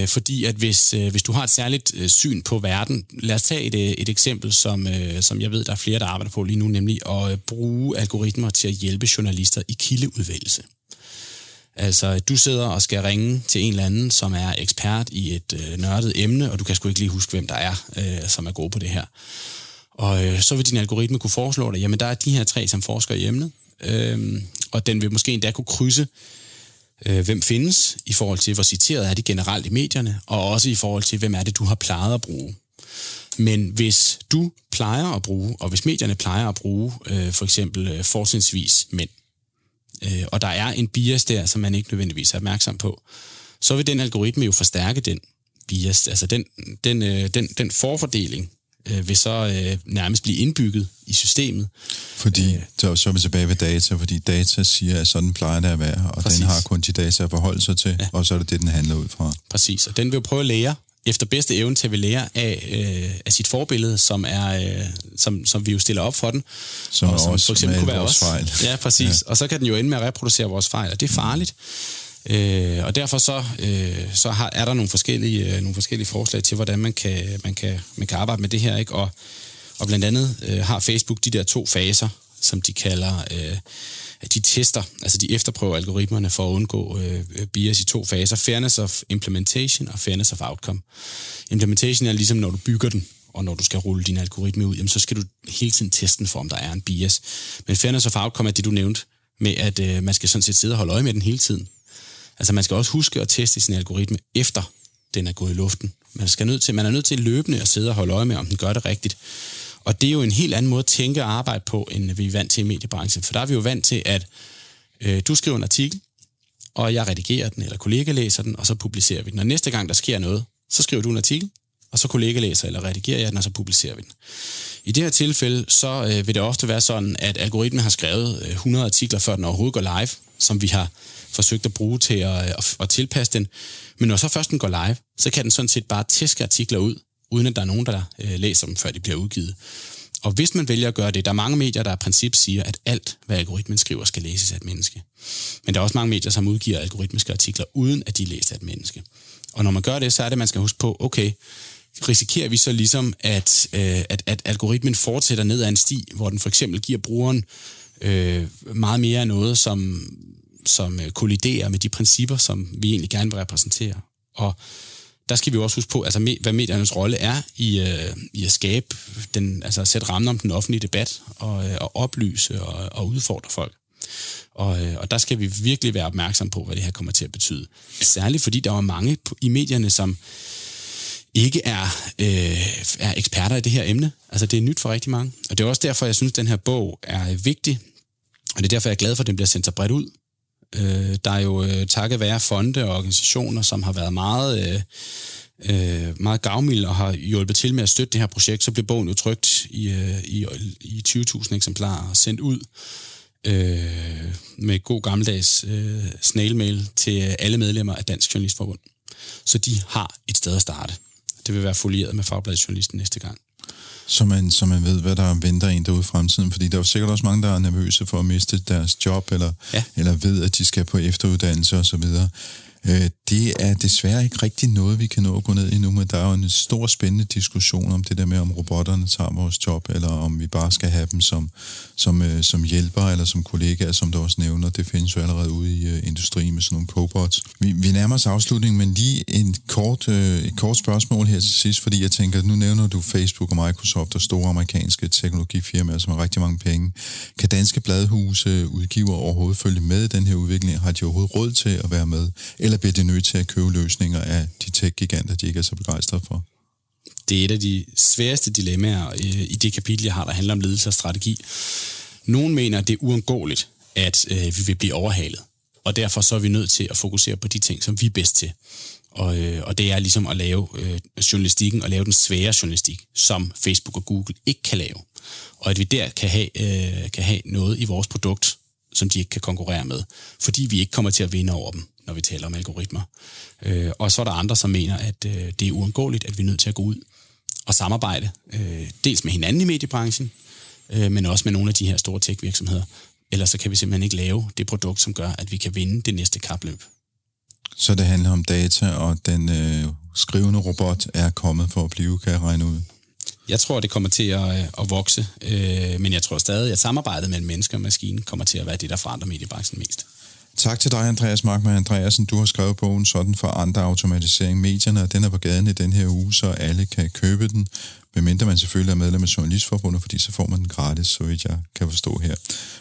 fordi at hvis du har et særligt syn på verden, lad os tage et eksempel, som jeg ved, der er flere, der arbejder på lige nu, nemlig at bruge algoritmer til at hjælpe journalister i kildeudvælgelse. Altså, du sidder og skal ringe til en eller anden, som er ekspert i et nørdet emne, og du kan sgu ikke lige huske, hvem der er, som er god på det her. Og så vil din algoritme kunne foreslå dig, jamen der er de her 3, som forsker i emnet, og den vil måske endda kunne krydse, hvem findes i forhold til, hvor citeret er de generelt i medierne, og også i forhold til, hvem er det, du har plejet at bruge. Men hvis du plejer at bruge, og hvis medierne plejer at bruge, for eksempel fortrinsvis mænd, og der er en bias der, som man ikke nødvendigvis er opmærksom på, så vil den algoritme jo forstærke den bias, altså den forfordeling vil så nærmest blive indbygget i systemet. Fordi, så er vi tilbage ved data, fordi data siger, at sådan plejer det at være, og præcis. Den har kun de data at forholde sig til, ja. Og så er det, den handler ud fra. Præcis, og den vil prøve at lære, efter bedste evne til at lære af sit forbillede, som er som vi jo stiller op for den, som og som også for eksempel kunne være os. Fejl. Ja, præcis. Ja. Og så kan den jo ende med at reproducere vores fejl, og det er farligt. Og derfor så er der nogle forskellige forslag til, hvordan man kan arbejde med det her, ikke? Og blandt andet har Facebook de der 2 faser, som de kalder, at de tester, altså de efterprøver algoritmerne for at undgå bias i 2 faser. Fairness of implementation og fairness of outcome. Implementation er ligesom, når du bygger den, og når du skal rulle din algoritme ud, jamen, så skal du hele tiden teste den for, om der er en bias. Men fairness of outcome er det, du nævnte, med at man skal sådan set sidde og holde øje med den hele tiden. Altså man skal også huske at teste sin algoritme, efter den er gået i luften. Man er nødt til løbende at sidde og holde øje med, om den gør det rigtigt. Og det er jo en helt anden måde at tænke og arbejde på, end vi er vant til i mediebranchen. For der er vi jo vant til, at du skriver en artikel, og jeg redigerer den, eller kollega læser den, og så publicerer vi den. Og næste gang der sker noget, så skriver du en artikel, og så kollega læser eller redigerer jeg den, og så publicerer vi den. I det her tilfælde, så vil det ofte være sådan, at algoritmen har skrevet 100 artikler, før den overhovedet går live, som vi har forsøgt at bruge til at tilpasse den. Men når så først den går live, så kan den sådan set bare tæske artikler ud, uden at der er nogen, der læser dem, før de bliver udgivet. Og hvis man vælger at gøre det, der er mange medier, der i princip siger, at alt, hvad algoritmen skriver, skal læses af et menneske. Men der er også mange medier, som udgiver algoritmiske artikler, uden at de er læst af et menneske. Og når man gør det, så er det, man skal huske på, okay, risikerer vi så ligesom, at algoritmen fortsætter ned ad en sti, hvor den for eksempel giver brugeren meget mere af noget, som kolliderer med de principper, som vi egentlig gerne vil repræsentere. Og der skal vi også huske på, altså, hvad mediernes rolle er i at skabe den, altså at sætte rammen om den offentlige debat, og oplyse og udfordre folk. Og der skal vi virkelig være opmærksom på, hvad det her kommer til at betyde. Særligt fordi der var mange i medierne, som ikke er eksperter i det her emne. Altså det er nyt for rigtig mange. Og det er også derfor, jeg synes, at den her bog er vigtig. Og det er derfor, jeg er glad for, at den bliver sendt så bredt ud. Der er jo takket være fonde og organisationer, som har været meget gavmilde og har hjulpet til med at støtte det her projekt, så blev bogen jo trykt i 20.000 eksemplarer og sendt ud med god gammeldags snailmail til alle medlemmer af Dansk Journalistforbund. Så de har et sted at starte. Det vil være folieret med Fagbladet Journalisten næste gang. Så man ved, hvad der venter en derude i fremtiden. Fordi der er jo sikkert også mange, der er nervøse for at miste deres job, eller ved, at de skal på efteruddannelse osv. Det er desværre ikke rigtig noget, vi kan nå at gå ned i nu, men der er jo en stor spændende diskussion om det der med, om robotterne tager vores job, eller om vi bare skal have dem som hjælpere eller som kollegaer, som der også nævner. Det findes jo allerede ude i industrien med sådan nogle cobots. Vi nærmer os afslutningen, men lige et kort spørgsmål her til sidst, fordi jeg tænker, nu nævner du Facebook og Microsoft og store amerikanske teknologifirmaer, som har rigtig mange penge. Kan danske bladhuse udgiver overhovedet følge med i den her udvikling? Har de overhovedet råd til at være med? Eller bliver de nødt til at købe løsninger af de tech-giganter, de ikke er så begejstrede for? Det er et af de sværeste dilemmaer i det kapitel, jeg har, der handler om ledelse og strategi. Nogle mener, at det er uundgåeligt, at vi vil blive overhalet. Og derfor så er vi nødt til at fokusere på de ting, som vi er bedst til. Og det er ligesom at lave journalistikken og lave den svære journalistik, som Facebook og Google ikke kan lave. Og at vi der kan have noget i vores produkt, som de ikke kan konkurrere med, fordi vi ikke kommer til at vinde over dem, når vi taler om algoritmer. Og så er der andre, som mener, at det er uundgåeligt, at vi er nødt til at gå ud og samarbejde, dels med hinanden i mediebranchen, men også med nogle af de her store tech-virksomheder. Ellers så kan vi simpelthen ikke lave det produkt, som gør, at vi kan vinde det næste kapløb. Så det handler om data, og den skrivende robot er kommet for at blive, kan jeg regne ud? Jeg tror, det kommer til at vokse, men jeg tror stadig, at samarbejdet mellem mennesker og maskinen kommer til at være det, der forandrer mediebranchen mest. Tak til dig, Andreas Marckmann Andreasen. Du har skrevet bogen Sådan for andre automatisering medierne, og den er på gaden i den her uge, så alle kan købe den, medmindre man selvfølgelig er medlem af Journalistforbundet, fordi så får man den gratis, så vidt jeg kan forstå her.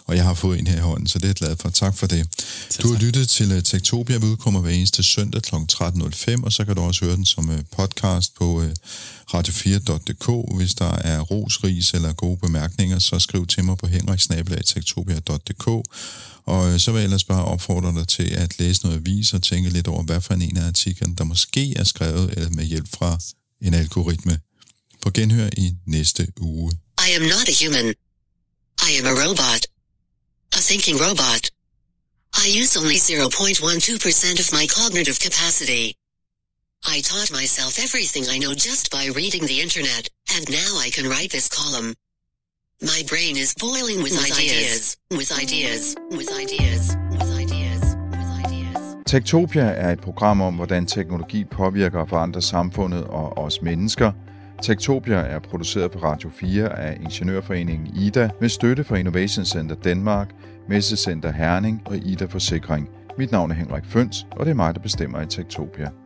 Og jeg har fået en her i hånden, så det er jeg glad for. Tak for det. Du har lyttet til Techtopia. Vi udkommer hver eneste søndag kl. 13.05, og så kan du også høre den som podcast på radio4.dk. Hvis der er ros, ris eller gode bemærkninger, så skriv til mig på henrik@techtopia.dk. Og så vil jeg ellers bare opfordre dig til at læse noget avis og tænke lidt over, hvad for en af artiklerne, der måske er skrevet eller med hjælp fra en algoritme. På genhør i næste uge. I am not a human. I am a robot. A thinking robot. I use only 0.12% of my cognitive capacity. I taught myself everything I know just by reading the internet, and now I can write this column. My brain is boiling with ideas. Techtopia er et program om, hvordan teknologi påvirker og forandrer samfundet og os mennesker. Techtopia er produceret på Radio 4 af Ingeniørforeningen IDA med støtte fra Innovation Center Danmark, Messecenter Herning og IDA Forsikring. Mit navn er Henrik Føns, og det er mig, der bestemmer i Techtopia.